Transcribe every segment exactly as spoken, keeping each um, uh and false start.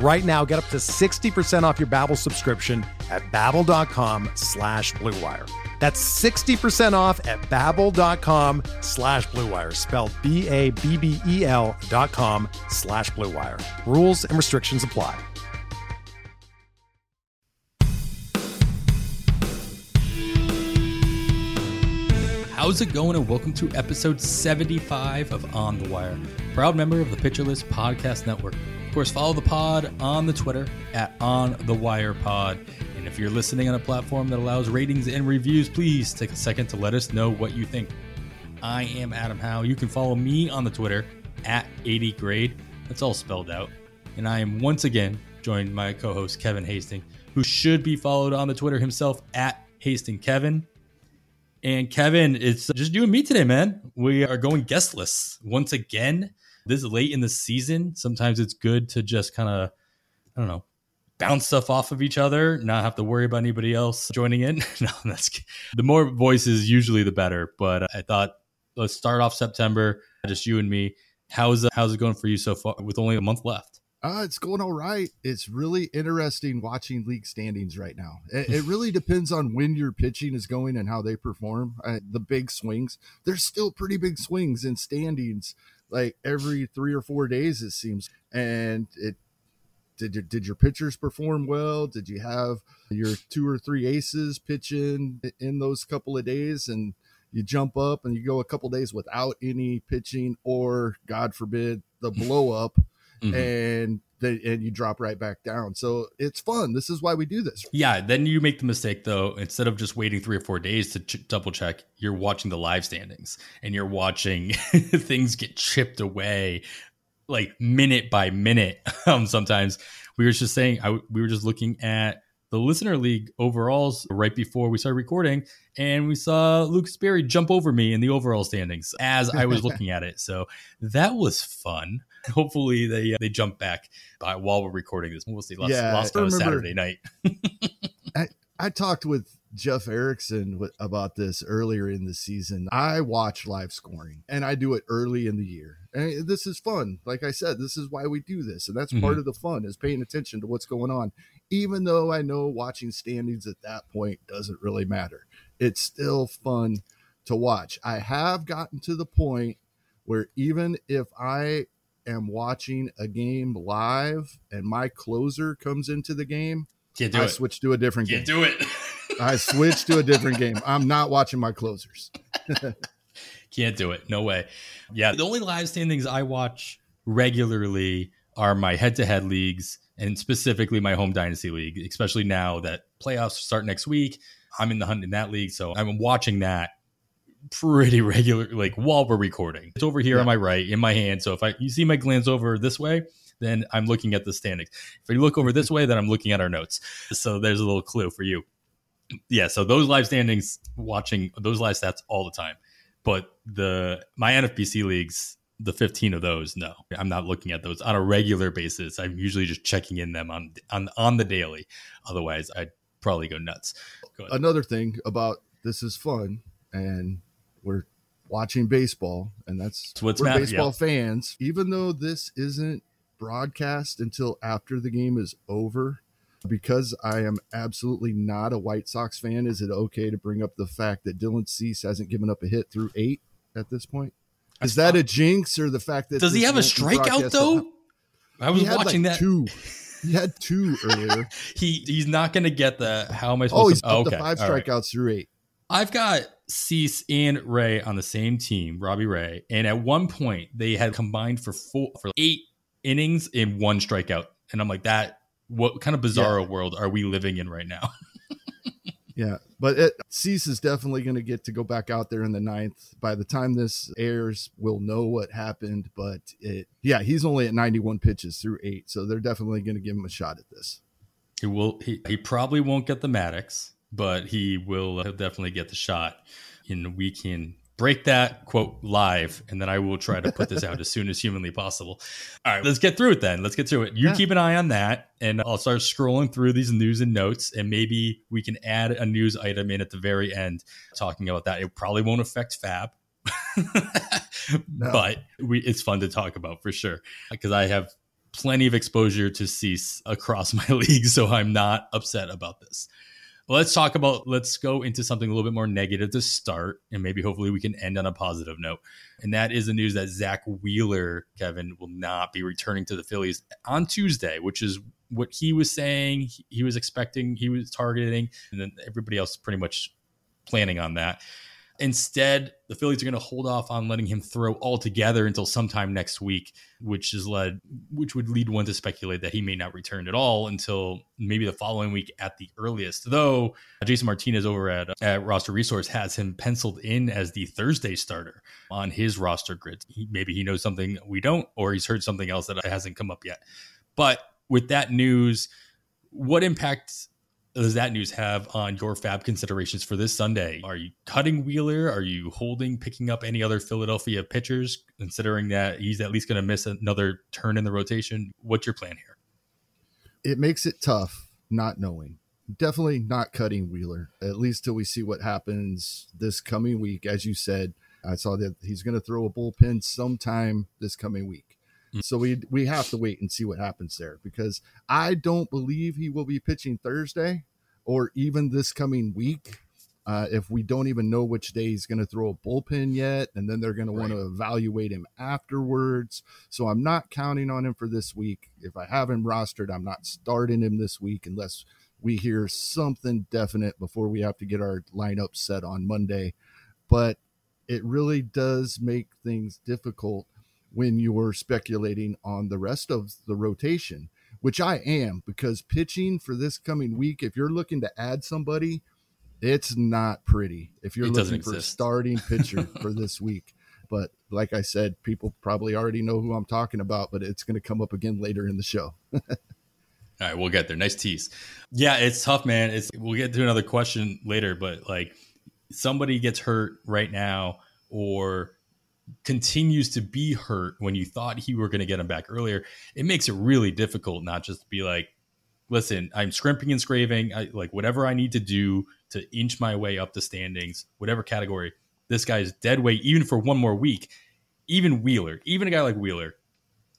Right now, get up to sixty percent off your Babbel subscription at babbel.com slash BlueWire. That's sixty percent off at babbel.com slash BlueWire, spelled B A B B E L dot com slash BlueWire. Rules and restrictions apply. How's it going, and welcome to episode seventy-five of On The Wire, proud member of the Pitcher List Podcast Network. Of course, follow the pod on the Twitter at On The Wire Pod. And if you're listening on a platform that allows ratings and reviews, please take a second to let us know what you think. I am Adam Howe. You can follow me on the Twitter at eighty grade. That's all spelled out. And I am once again joined by my co-host Kevin Hastings, who should be followed on the Twitter himself at Hastings Kevin. And Kevin, it's just you and me today, man. We are going guestless once again. This late in the season, sometimes it's good to just kind of, I don't know, bounce stuff off of each other, not have to worry about anybody else joining in. No, that's the more voices, usually the better. But I thought, let's start off September, just you and me. How's uh, how's it going for you so far with only a month left? Uh, it's going all right. It's really interesting watching league standings right now. It, it really depends on when your pitching is going and how they perform. Uh, the big swings, there's still pretty big swings in standings. Like every three or four days, it seems. And it did your, did your pitchers perform well? Did you have your two or three aces pitching in those couple of days? And you jump up and you go a couple of days without any pitching, or God forbid, the blow up, mm-hmm. and then and you drop right back down. So it's fun. This is why we do this. Yeah. Then you make the mistake, though, instead of just waiting three or four days to ch- double check, you're watching the live standings and you're watching things get chipped away like minute by minute. Um, sometimes we were just saying, I, we were just looking at the listener league overalls right before we started recording, and we saw Luke Sperry jump over me in the overall standings as I was looking at it. So that was fun. Hopefully they uh, they jump back by, while we're recording this. We'll see. Lost, yeah, lost on a Saturday night. I, I talked with Jeff Erickson w- about this earlier in the season. I watch live scoring, and I do it early in the year. And this is fun. Like I said, this is why we do this. And that's mm-hmm. part of the fun, is paying attention to what's going on. Even though I know watching standings at that point doesn't really matter, it's still fun to watch. I have gotten to the point where even if I am watching a game live and my closer comes into the game, Can't do I it. switch to a different Can't game. Can't do it. I switch to a different game. I'm not watching my closers. Can't do it. No way. Yeah. The only live standings I watch regularly are my head-to-head leagues, and specifically my home dynasty league, especially now that playoffs start next week. I'm in the hunt in that league, so I'm watching that pretty regular, like while we're recording. It's over here yeah. on my right in my hand. So if I you see my glance over this way, then I'm looking at the standings. If you look over this way, then I'm looking at our notes. So there's a little clue for you. Yeah, so those live standings, watching those live stats all the time. But the my N F B C leagues, the fifteen of those, no, I'm not looking at those on a regular basis. I'm usually just checking in them on on, on the daily. Otherwise, I'd probably go nuts. Go ahead. Another thing about this is fun, and we're watching baseball, and that's what's we're baseball yeah. fans. Even though this isn't broadcast until after the game is over, because I am absolutely not a White Sox fan, is it okay to bring up the fact that Dylan Cease hasn't given up a hit through eight at this point? Is that a jinx, or the fact that does he have a strikeout though? I was watching that too. He had two earlier. he he's not going to get the how am I supposed oh, he's to? Oh, okay. The five strikeouts through eight. I've got Cease and Ray on the same team, Robbie Ray. And at one point, they had combined for four, for eight innings and one strikeout. And I'm like, that, what kind of bizarro yeah. world are we living in right now? Yeah, but it, Cease is definitely going to get to go back out there in the ninth. By the time this airs, we'll know what happened. But it, yeah, he's only at ninety-one pitches through eight, so they're definitely going to give him a shot at this. He will. He, he probably won't get the Maddux, but he will. He'll definitely get the shot, and we can break that quote live, and then I will try to put this out as soon as humanly possible. All right, let's get through it then. Let's get through it. You yeah. keep an eye on that, and I'll start scrolling through these news and notes, and maybe we can add a news item in at the very end talking about that. It probably won't affect Fab, no. but we, it's fun to talk about for sure, because I have plenty of exposure to Cease across my league, so I'm not upset about this. Let's talk about, let's go into something a little bit more negative to start, and maybe hopefully we can end on a positive note. And that is the news that Zach Wheeler, Kevin, will not be returning to the Phillies on Tuesday, which is what he was saying he was expecting, he was targeting, and then everybody else pretty much planning on that. Instead, the Phillies are going to hold off on letting him throw altogether until sometime next week, which is led, which would lead one to speculate that he may not return at all until maybe the following week at the earliest. Though Jason Martinez over at, at Roster Resource has him penciled in as the Thursday starter on his roster grid. He, maybe he knows something we don't, or he's heard something else that hasn't come up yet. But with that news, what impact does that news have on your Fab considerations for this Sunday? Are you cutting Wheeler? Are you holding, picking up any other Philadelphia pitchers, considering that he's at least going to miss another turn in the rotation? What's your plan here? It makes it tough not knowing. Definitely not cutting Wheeler, at least till we see what happens this coming week. As you said, I saw that he's going to throw a bullpen sometime this coming week. So we we have to wait and see what happens there, because I don't believe he will be pitching Thursday or even this coming week. Uh, if we don't even know which day he's going to throw a bullpen yet, and then they're going to want to evaluate him afterwards. So I'm not counting on him for this week. If I have him rostered, I'm not starting him this week unless we hear something definite before we have to get our lineup set on Monday. But it really does make things difficult when you were speculating on the rest of the rotation, which I am, because pitching for this coming week, if you're looking to add somebody, it's not pretty. If you're it looking for a starting pitcher for this week. But like I said, people probably already know who I'm talking about, but it's going to come up again later in the show. All right, we'll get there. Nice tease. Yeah, it's tough, man. It's, we'll get to another question later, but like somebody gets hurt right now or continues to be hurt when you thought he were going to get him back earlier, it makes it really difficult not just to be like, listen, I'm scrimping and scraping. I like whatever I need to do to inch my way up the standings, whatever category, this guy's dead weight, even for one more week, even Wheeler, even a guy like Wheeler,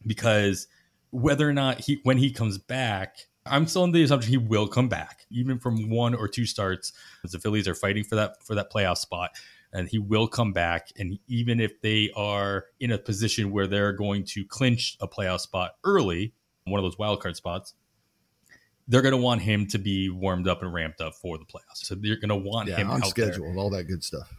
because whether or not he, when he comes back, I'm still in the assumption he will come back even from one or two starts, as the Phillies are fighting for that, for that playoff spot. And he will come back. And even if they are in a position where they're going to clinch a playoff spot early, one of those wildcard spots, they're going to want him to be warmed up and ramped up for the playoffs. So they're going to want yeah, him on out schedule there. And all that good stuff.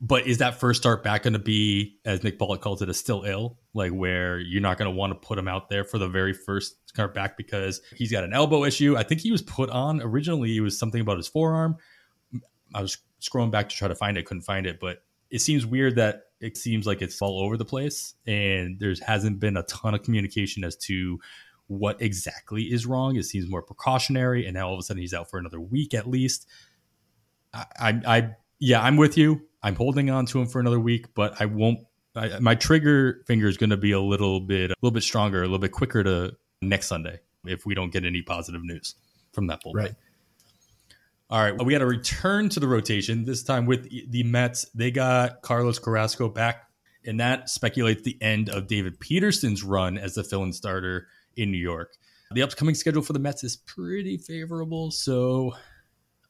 But is that first start back going to be, as Nick Pollock calls it, a still ill, like where you're not going to want to put him out there for the very first start back because he's got an elbow issue? I think he was put on originally. It was something about his forearm. I was scrolling back to try to find it, couldn't find it, but it seems weird that it seems like it's all over the place and there hasn't been a ton of communication as to what exactly is wrong. It seems more precautionary, and now all of a sudden he's out for another week at least. I, I, I yeah, I'm with you. I'm holding on to him for another week, but I won't. I, my trigger finger is going to be a little bit, a little bit stronger, a little bit quicker to next Sunday if we don't get any positive news from that bullpen. Right. All right, we got a return to the rotation, this time with the Mets. They got Carlos Carrasco back, and that speculates the end of David Peterson's run as the fill-in starter in New York. The upcoming schedule for the Mets is pretty favorable, so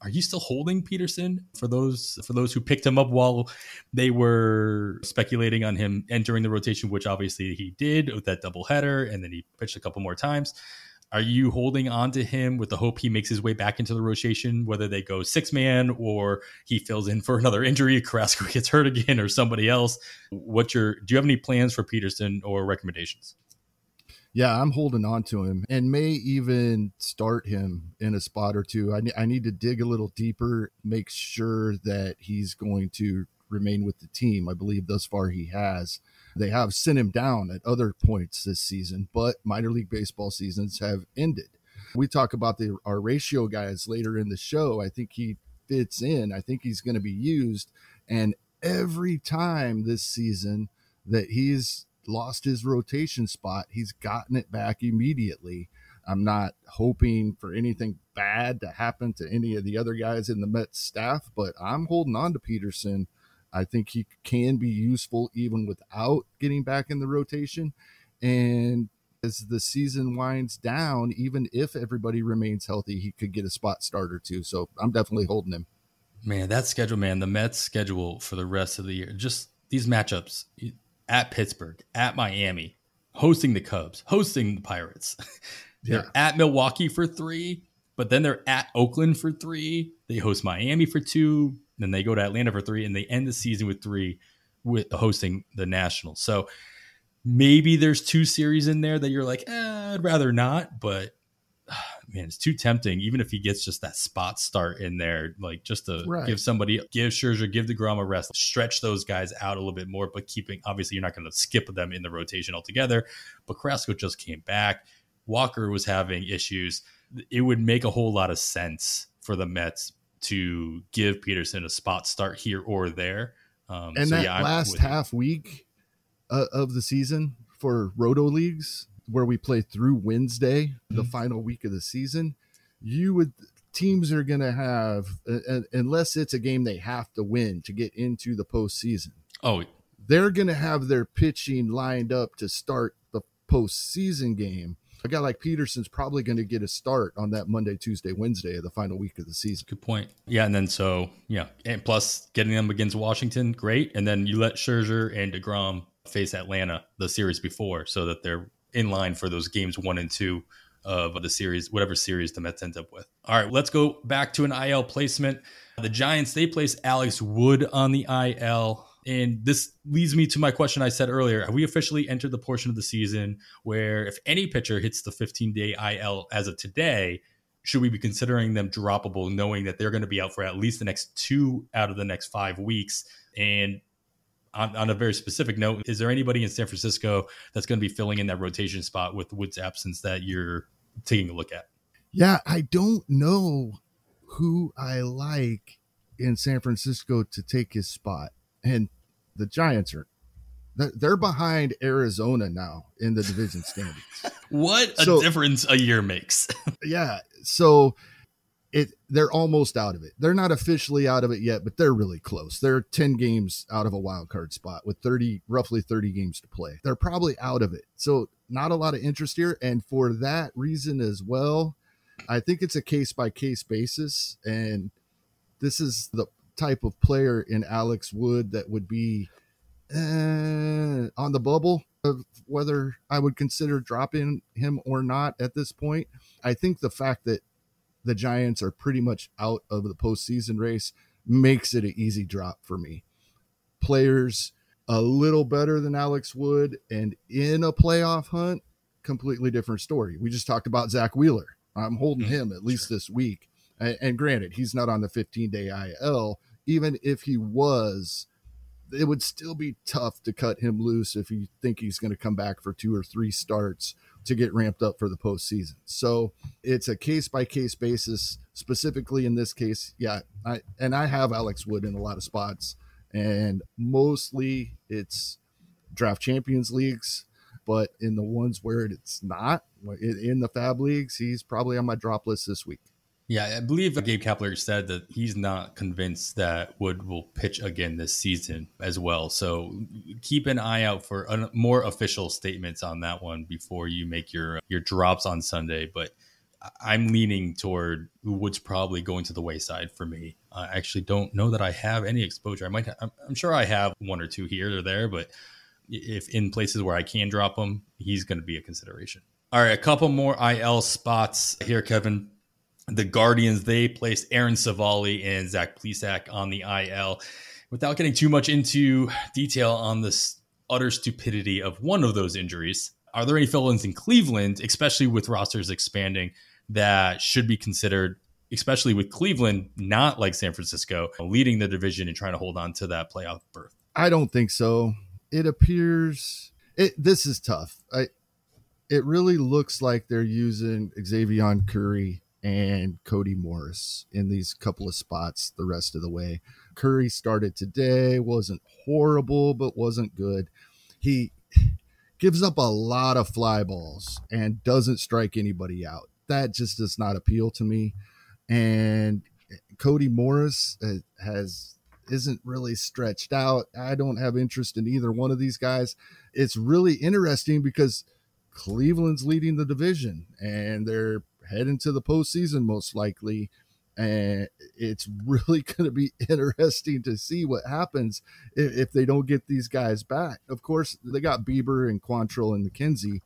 are you still holding Peterson? For those for those who picked him up while they were speculating on him entering the rotation, which obviously he did with that doubleheader, and then he pitched a couple more times. Are you holding on to him with the hope he makes his way back into the rotation, whether they go six man or he fills in for another injury, Carrasco gets hurt again or somebody else? What's your, do you have any plans for Peterson or recommendations? Yeah, I'm holding on to him and may even start him in a spot or two. I, I need to dig a little deeper, make sure that he's going to remain with the team. I believe thus far he has. They have sent him down at other points this season, but minor league baseball seasons have ended. We talk about the our ratio guys later in the show. I think he fits in. I think he's going to be used. And every time this season that he's lost his rotation spot, he's gotten it back immediately. I'm not hoping for anything bad to happen to any of the other guys in the Mets staff, but I'm holding on to Peterson. I think he can be useful even without getting back in the rotation. And as the season winds down, even if everybody remains healthy, he could get a spot starter too. So I'm definitely holding him. Man, that schedule, man, the Mets schedule for the rest of the year, just these matchups at Pittsburgh, at Miami, hosting the Cubs, hosting the Pirates. They're yeah. at Milwaukee for three, but then they're at Oakland for three. They host Miami for two. Then they go to Atlanta for three, and they end the season with three with hosting the Nationals. So maybe there's two series in there that you're like, eh, I'd rather not. But, man, it's too tempting, even if he gets just that spot start in there, like just to right. give somebody, give Scherzer, give DeGrom a rest, stretch those guys out a little bit more. But keeping, obviously, you're not going to skip them in the rotation altogether. But Carrasco just came back. Walker was having issues. It would make a whole lot of sense for the Mets to give Peterson a spot start here or there. Um, and so that yeah, last half him. week uh, of the season for Roto Leagues, where we play through Wednesday, mm-hmm. the final week of the season, you would teams are going to have, uh, unless it's a game they have to win to get into the postseason. Oh, they're going to have their pitching lined up to start the postseason game. A guy like Peterson's probably going to get a start on that Monday, Tuesday, Wednesday of the final week of the season. Good point. Yeah. And then so, yeah. And plus getting them against Washington, great. And then you let Scherzer and DeGrom face Atlanta the series before so that they're in line for those games one and two of the series, whatever series the Mets end up with. All right. Let's go back to an I L placement. The Giants, they place Alex Wood on the I L. And this leads me to my question I said earlier. Have we officially entered the portion of the season where if any pitcher hits the fifteen-day I L as of today, should we be considering them droppable, knowing that they're going to be out for at least the next two out of the next five weeks? And on, on a very specific note, is there anybody in San Francisco that's going to be filling in that rotation spot with Wood's absence that you're taking a look at? Yeah, I don't know who I like in San Francisco to take his spot. And the Giants are, they're behind Arizona now in the division standings. What a so, difference a year makes. yeah. So it they're almost out of it. They're not officially out of it yet, but they're really close. They're ten games out of a wild card spot with thirty, roughly thirty games to play. They're probably out of it. So not a lot of interest here. And for that reason as well, I think it's a case by case basis. And this is the type of player in Alex Wood that would be uh, on the bubble of whether I would consider dropping him or not at this point. I think the fact that the Giants are pretty much out of the postseason race makes it an easy drop for me. Players a little better than Alex Wood and in a playoff hunt, completely different story. We just talked about Zach Wheeler. I'm holding him at least sure. this week. And granted, he's not on the fifteen-day I L. Even if he was, it would still be tough to cut him loose if you think he's going to come back for two or three starts to get ramped up for the postseason. So it's a case-by-case basis, specifically in this case. Yeah, I, and I have Alex Wood in a lot of spots, and mostly it's draft champions leagues, but in the ones where it's not, in the fab leagues, he's probably on my drop list this week. Yeah, I believe Gabe Kapler said that he's not convinced that Wood will pitch again this season as well. So keep an eye out for un- more official statements on that one before you make your your drops on Sunday. But I'm leaning toward Wood's probably going to the wayside for me. I actually don't know that I have any exposure. I might, ha- I'm, I'm sure I have one or two here or there, but if in places where I can drop him, he's going to be a consideration. All right, a couple more I L spots here, Kevin. The Guardians, they placed Aaron Savali and Zach Plesac on the I L. Without getting too much into detail on this utter stupidity of one of those injuries, are there any fill-ins in Cleveland, especially with rosters expanding, that should be considered, especially with Cleveland, not like San Francisco, leading the division and trying to hold on to that playoff berth? I don't think so. It appears it, this is tough. I, it really looks like they're using Xavion Curry and Cody Morris in these couple of spots the rest of the way. Curry started today, wasn't horrible, but wasn't good. He gives up a lot of fly balls and doesn't strike anybody out. That just does not appeal to me. And Cody Morris has isn't really stretched out. I don't have interest in either one of these guys. It's really interesting because Cleveland's leading the division and they're heading to the postseason most likely, and it's really going to be interesting to see what happens if, if they don't get these guys back. Of course, they got Bieber and Quantrill and McKenzie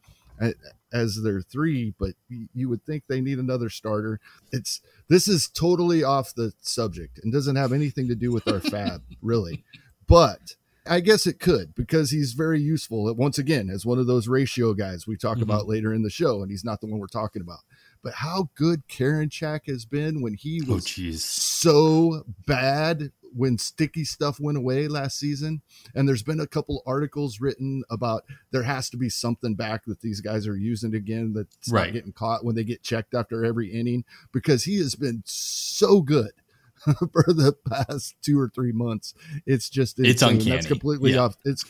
as their three, but you would think they need another starter. It's this is totally off the subject and doesn't have anything to do with our fab, really. But I guess it could, because he's very useful, once again, as one of those ratio guys we talk mm-hmm. about later in the show, and he's not the one we're talking about. But how good Karinchak has been when he was oh, geez. so bad when sticky stuff went away last season. And there's been a couple articles written about there has to be something back that these guys are using again that's right. not getting caught when they get checked after every inning, because he has been so good for the past two or three months. It's just insane. It's uncanny. That's completely yeah. off. It's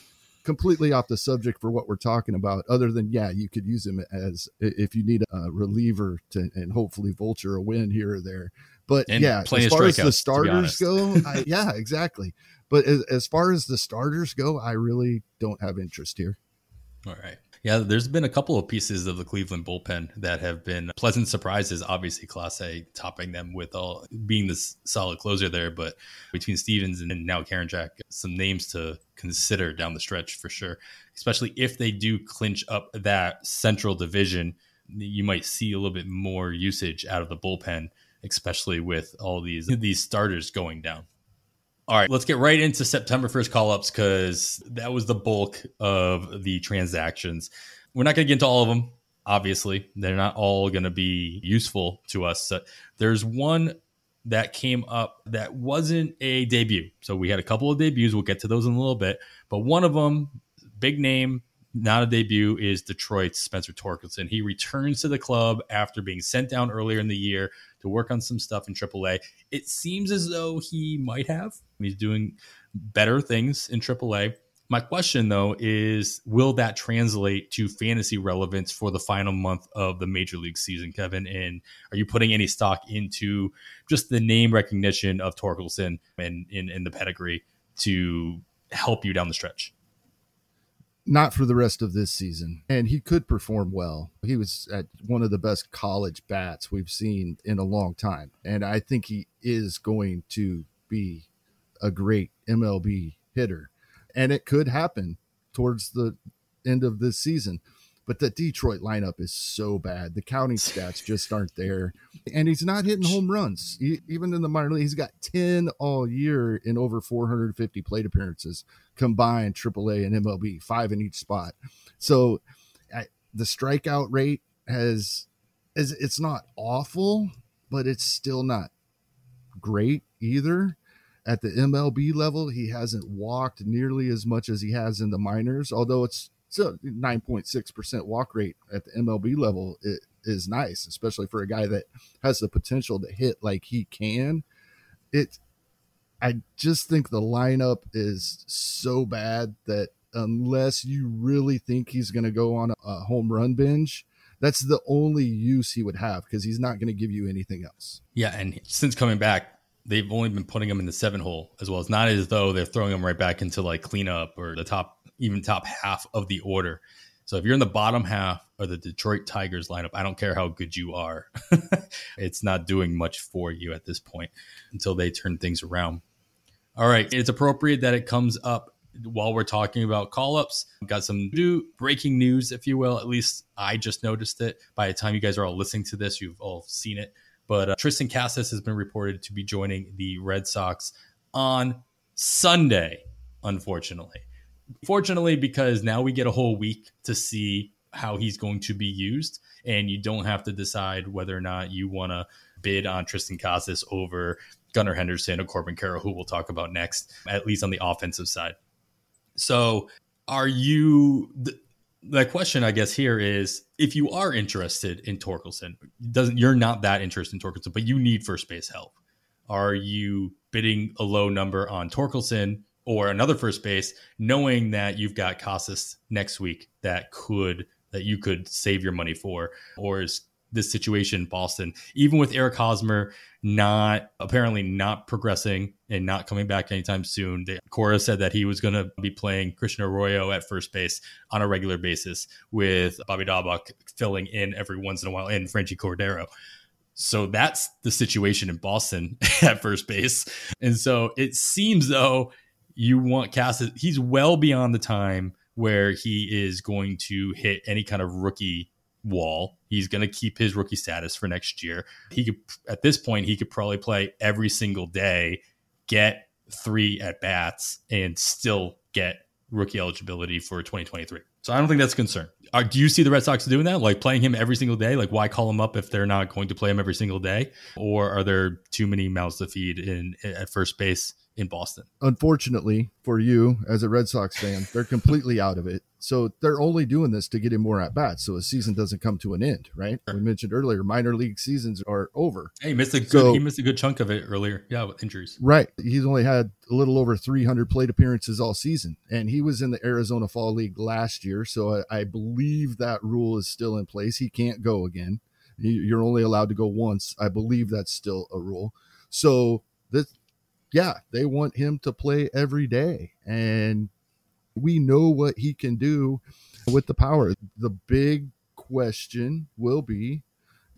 completely off the subject for what we're talking about, other than, yeah, you could use him as if you need a reliever to, and hopefully vulture a win here or there. But and yeah, as far as the starters go, I, yeah, exactly. But as, as far as the starters go, I really don't have interest here. All right. Yeah, there's been a couple of pieces of the Cleveland bullpen that have been pleasant surprises. Obviously, Clase topping them with all being this solid closer there. But between Stevens and now Karinchak, some names to consider down the stretch for sure, especially if they do clinch up that central division. You might see a little bit more usage out of the bullpen, especially with all these, these starters going down. All right, let's get right into September first call-ups, because that was the bulk of the transactions. We're not going to get into all of them, obviously. They're not all going to be useful to us. So there's one that came up that wasn't a debut. So we had a couple of debuts. We'll get to those in a little bit. But one of them, big name, not a debut, is Detroit's Spencer Torkelson. He returns to the club after being sent down earlier in the year to work on some stuff in triple A. It seems as though he might have. He's doing better things in triple A. My question, though, is will that translate to fantasy relevance for the final month of the Major League season, Kevin? And are you putting any stock into just the name recognition of Torkelson and in the pedigree to help you down the stretch? Not for the rest of this season. And he could perform well. He was at one of the best college bats we've seen in a long time. And I think he is going to be a great M L B hitter. And it could happen towards the end of this season. But the Detroit lineup is so bad. The counting stats just aren't there. And he's not hitting home runs. He, even in the minor league, he's got ten all year in over four hundred fifty plate appearances combined, triple A and M L B, five in each spot. So I, the strikeout rate has is it's not awful, but it's still not great either. At the M L B level, he hasn't walked nearly as much as he has in the minors, although it's So nine point six percent walk rate at the M L B level it is nice, especially for a guy that has the potential to hit like he can. It, I just think the lineup is so bad that unless you really think he's going to go on a home run binge, that's the only use he would have, because he's not going to give you anything else. Yeah, and since coming back, they've only been putting him in the seven hole as well. It's not as though they're throwing him right back into like cleanup or the top, even top half of the order. So if you're in the bottom half of the Detroit Tigers lineup, I don't care how good you are. It's not doing much for you at this point until they turn things around. All right. It's appropriate that it comes up while we're talking about call-ups, we've got some new breaking news, if you will. At least I just noticed it. By the time you guys are all listening to this, you've all seen it. But uh, Tristan Cassis has been reported to be joining the Red Sox on Sunday, unfortunately. Fortunately, because now we get a whole week to see how he's going to be used, and you don't have to decide whether or not you want to bid on Tristan Cassis over Gunnar Henderson or Corbin Carroll, who we'll talk about next, at least on the offensive side. So are you, the, the question I guess here is, if you are interested in Torkelson, doesn't you're not that interested in Torkelson, but you need first base help. Are you bidding a low number on Torkelson or another first base, knowing that you've got Casas next week that could, that you could save your money for? Or is this situation in Boston, even with Eric Hosmer not apparently not progressing and not coming back anytime soon? They, Cora said that he was going to be playing Christian Arroyo at first base on a regular basis with Bobby Dahlbach filling in every once in a while and Franchi Cordero. So that's the situation in Boston at first base. And so it seems though you want Cassis. He's well beyond the time where he is going to hit any kind of rookie wall. He's going to keep his rookie status for next year. He could, at this point, he could probably play every single day, get three at bats, and still get rookie eligibility for twenty twenty-three. So I don't think that's a concern. Are, do you see the Red Sox doing that? Like playing him every single day? Like why call him up if they're not going to play him every single day? Or are there too many mouths to feed in at first base in Boston? Unfortunately for you as a Red Sox fan, they're completely out of it. So they're only doing this to get him more at bats, so his season doesn't come to an end, right? Sure. We mentioned earlier, minor league seasons are over. Hey, he missed a good, so, he missed a good chunk of it earlier. Yeah, with injuries. Right. He's only had a little over three hundred plate appearances all season, and he was in the Arizona Fall League last year, so I, I believe that rule is still in place. He can't go again. You're only allowed to go once. I believe that's still a rule. So this, yeah, they want him to play every day, and we know what he can do with the power. The big question will be,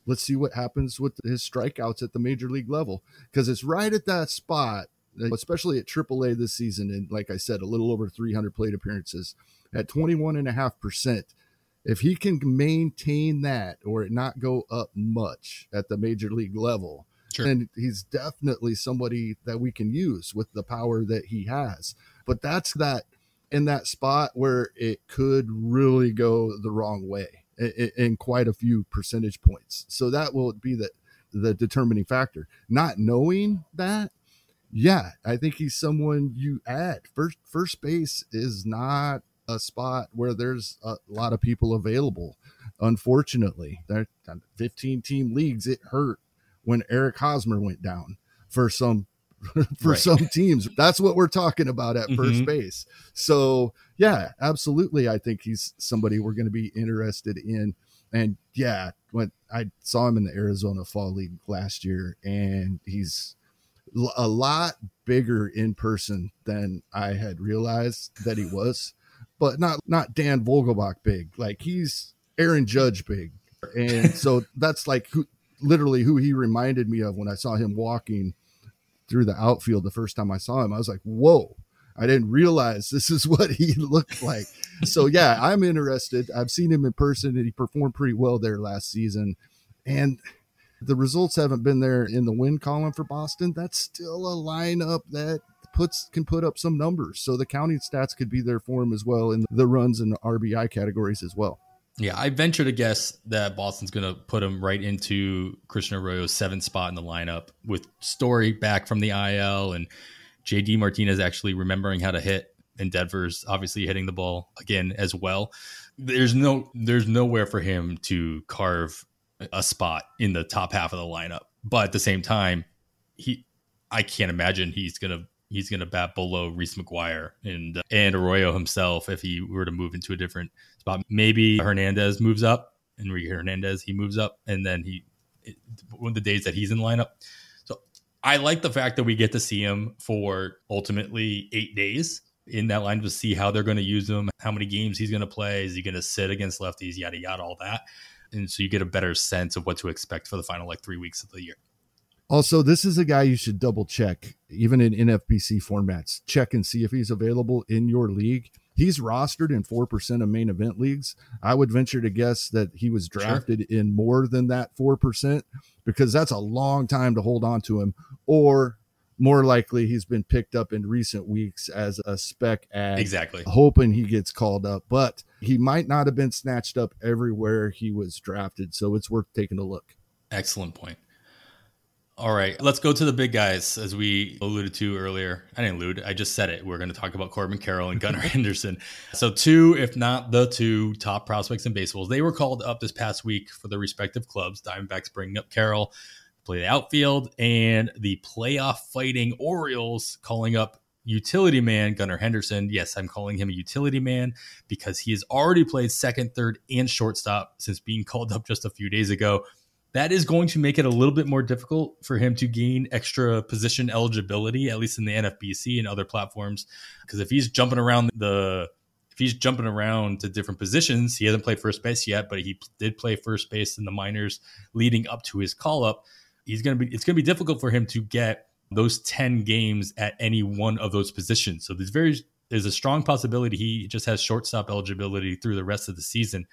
let's see what happens with his strikeouts at the major league level, because it's right at that spot, especially at triple A this season. And like I said, a little over three hundred plate appearances at twenty-one and a half percent. If he can maintain that or it not go up much at the major league level, sure. And he's definitely somebody that we can use with the power that he has. But that's that, in that spot where it could really go the wrong way in, in quite a few percentage points. So that will be the, the determining factor. Not knowing that, yeah, I think he's someone you add. First, first base is not a spot where there's a lot of people available. Unfortunately, there are fifteen team leagues. It hurt when Eric Hosmer went down for some for right. some teams. That's what we're talking about at mm-hmm. first base. So yeah, absolutely. I think he's somebody we're going to be interested in. And yeah, when I saw him in the Arizona Fall League last year, and he's a lot bigger in person than I had realized that he was, but not, not Dan Vogelbach big. Like he's Aaron Judge big. And so that's like who, literally who he reminded me of when I saw him walking through the outfield the first time I saw him. I was like, whoa, I didn't realize this is what he looked like. So yeah, I'm interested. I've seen him in person and he performed pretty well there last season. And the results haven't been there in the win column for Boston. That's still a lineup that puts can put up some numbers. So the counting stats could be there for him as well, in the runs and the R B I categories as well. Yeah, I venture to guess that Boston's going to put him right into Christian Arroyo's seventh spot in the lineup, with Story back from the I L and J D Martinez actually remembering how to hit, and Denver's obviously hitting the ball again as well. There's no, there's nowhere for him to carve a spot in the top half of the lineup. But at the same time, he, I can't imagine he's going to he's going to bat below Reese McGuire and uh, and Arroyo himself if he were to move into a different spot. Maybe Hernandez moves up, Enrique Hernandez, he moves up, and then he, it, one of the days that he's in lineup. So I like the fact that we get to see him for ultimately eight days in that lineup to see how they're going to use him, how many games he's going to play, is he going to sit against lefties, yada, yada, all that. And so you get a better sense of what to expect for the final like three weeks of the year. Also, this is a guy you should double check, even in N F P C formats. Check and see if he's available in your league. He's rostered in four percent of main event leagues. I would venture to guess that he was drafted sure. in more than that four percent, because that's a long time to hold on to him. Or more likely, he's been picked up in recent weeks as a spec ad, exactly, hoping he gets called up. But he might not have been snatched up everywhere he was drafted, so it's worth taking a look. Excellent point. All right, let's go to the big guys, as we alluded to earlier. I didn't allude, I just said it. We're going to talk about Corbin Carroll and Gunnar Henderson. So two, if not the two, top prospects in baseball. They were called up this past week for their respective clubs. Diamondbacks bringing up Carroll, play the outfield, and the playoff-fighting Orioles calling up utility man Gunnar Henderson. Yes, I'm calling him a utility man because he has already played second, third, and shortstop since being called up just a few days ago. That is going to make it a little bit more difficult for him to gain extra position eligibility, at least in the N F B C and other platforms. Because if he's jumping around the, if he's jumping around to different positions, he hasn't played first base yet, but he did play first base in the minors leading up to his call up. He's gonna be, it's gonna be difficult for him to get those ten games at any one of those positions. So there's very, there's a strong possibility he just has shortstop eligibility through the rest of the season.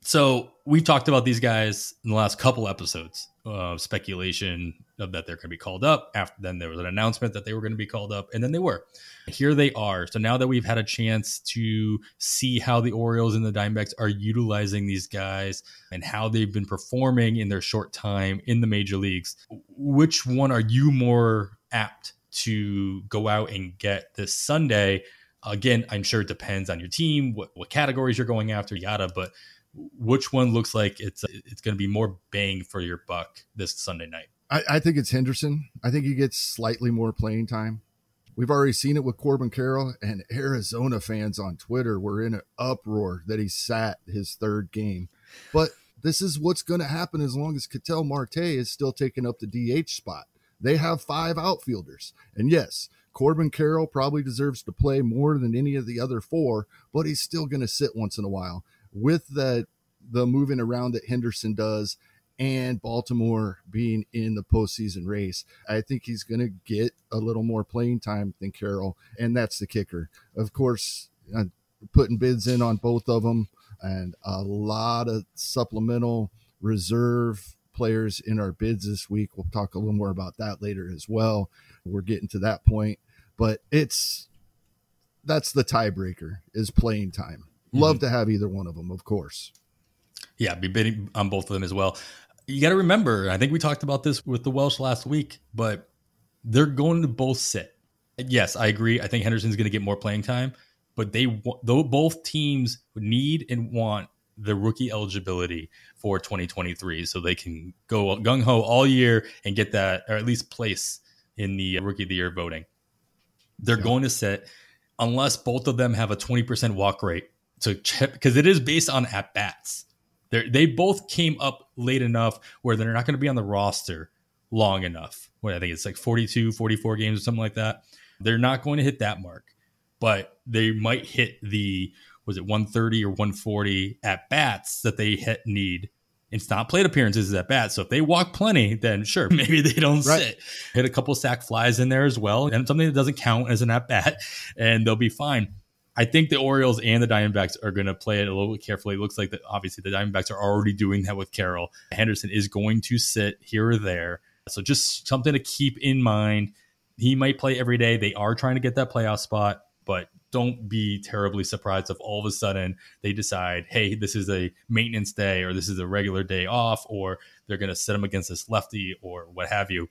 So we've talked about these guys in the last couple episodes of speculation of that they're going to be called up. After then, there was an announcement that they were going to be called up, and then they were. Here they are. So now that we've had a chance to see how the Orioles and the Diamondbacks are utilizing these guys and how they've been performing in their short time in the major leagues, which one are you more apt to go out and get this Sunday? Again, I'm sure it depends on your team, what, what categories you're going after, yada, but which one looks like it's it's going to be more bang for your buck this Sunday night? I, I think it's Henderson. I think he gets slightly more playing time. We've already seen it with Corbin Carroll, and Arizona fans on Twitter were in an uproar that he sat his third game. But this is what's going to happen as long as Ketel Marte is still taking up the D H spot. They have five outfielders. And yes, Corbin Carroll probably deserves to play more than any of the other four, but he's still going to sit once in a while. With the, the moving around that Henderson does and Baltimore being in the postseason race, I think he's going to get a little more playing time than Carroll, and that's the kicker. Of course, I'm putting bids in on both of them, and a lot of supplemental reserve players in our bids this week. We'll talk a little more about that later as well. We're getting to that point, but it's that's the tiebreaker is playing time. Love mm-hmm. to have either one of them, of course. Yeah, be bidding on both of them as well. You got to remember, I think we talked about this with the Welsh last week, but they're going to both sit. Yes, I agree. I think Henderson's going to get more playing time, but they, though both teams need and want the rookie eligibility for twenty twenty-three so they can go gung-ho all year and get that, or at least place in the Rookie of the Year voting. They're yeah. going to sit unless both of them have a twenty percent walk rate. So, because it is based on at bats, they both came up late enough where they're not going to be on the roster long enough. What I think it's like forty-two, forty-four games or something like that. They're not going to hit that mark, but they might hit the was it one thirty or one forty at bats that they hit need. It's not plate appearances at bats. So if they walk plenty, then sure, maybe they don't right. sit. Hit a couple sack flies in there as well, and something that doesn't count as an at bat, and they'll be fine. I think the Orioles and the Diamondbacks are going to play it a little bit carefully. It looks like that obviously the Diamondbacks are already doing that with Carroll. Henderson is going to sit here or there. So just something to keep in mind. He might play every day. They are trying to get that playoff spot, but don't be terribly surprised if all of a sudden they decide, hey, this is a maintenance day, or this is a regular day off, or they're going to set him against this lefty or what have you.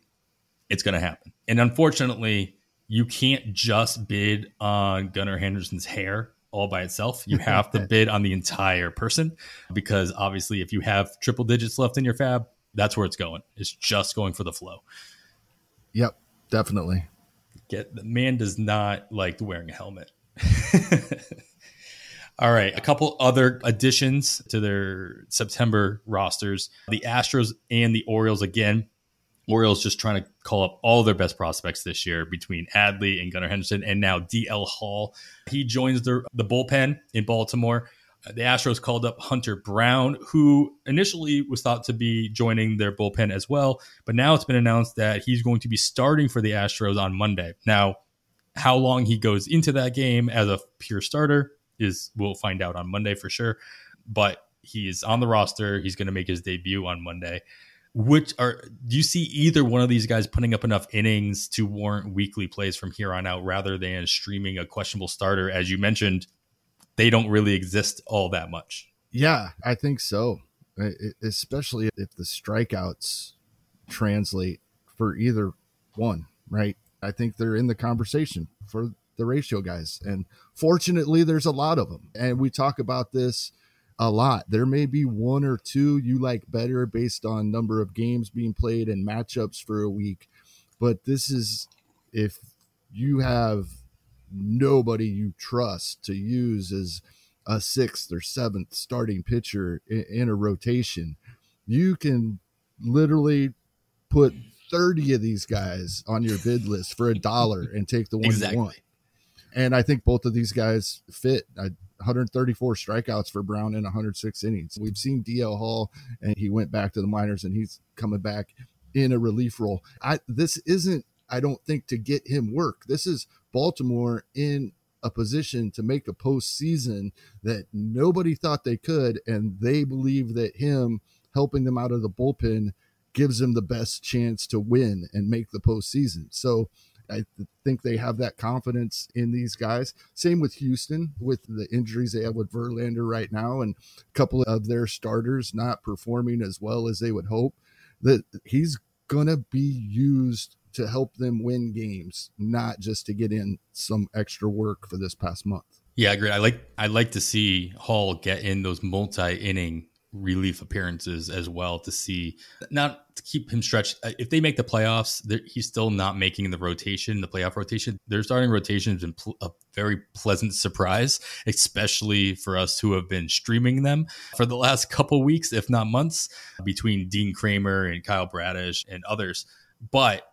It's going to happen. And unfortunately, you can't just bid on Gunnar Henderson's hair all by itself. You have to bid on the entire person, because obviously if you have triple digits left in your fab, that's where it's going. It's just going for the flow. Yep, definitely. Get the man does not like wearing a helmet. All right, a couple other additions to their September rosters. The Astros and the Orioles again. Orioles just trying to call up all their best prospects this year between Adley and Gunnar Henderson, and now D L Hall. He joins the, the bullpen in Baltimore. The Astros called up Hunter Brown, who initially was thought to be joining their bullpen as well. But now it's been announced that he's going to be starting for the Astros on Monday. Now, how long he goes into that game as a pure starter is we'll find out on Monday for sure. But he is on the roster. He's going to make his debut on Monday. Which are do you see either one of these guys putting up enough innings to warrant weekly plays from here on out rather than streaming a questionable starter? As you mentioned, they don't really exist all that much. Yeah, I think so. It, especially if the strikeouts translate for either one, right? I think they're in the conversation for the ratio guys. And fortunately, there's a lot of them. And we talk about this a lot. There may be one or two you like better based on number of games being played and matchups for a week. But this is if you have nobody you trust to use as a sixth or seventh starting pitcher in a rotation, you can literally put thirty of these guys on your bid list for a dollar and take the one exactly. you want. And I think both of these guys fit. I, one hundred thirty-four strikeouts for Brown in one hundred six innings. We've seen D L Hall, and he went back to the minors, and he's coming back in a relief role. I this isn't, I don't think, to get him work. This is Baltimore in a position to make a postseason that nobody thought they could, and they believe that him helping them out of the bullpen gives them the best chance to win and make the postseason. So I th- think they have that confidence in these guys. Same with Houston, with the injuries they have with Verlander right now and a couple of their starters not performing as well as they would hope, that he's going to be used to help them win games, not just to get in some extra work for this past month. Yeah, I agree. I like, I like to see Hall get in those multi-inning relief appearances as well, to see not to keep him stretched. If they make the playoffs, he's still not making the rotation, the playoff rotation. Their starting rotation has been pl- a very pleasant surprise, especially for us who have been streaming them for the last couple weeks, if not months, between Dean Kramer and Kyle Bradish and others. But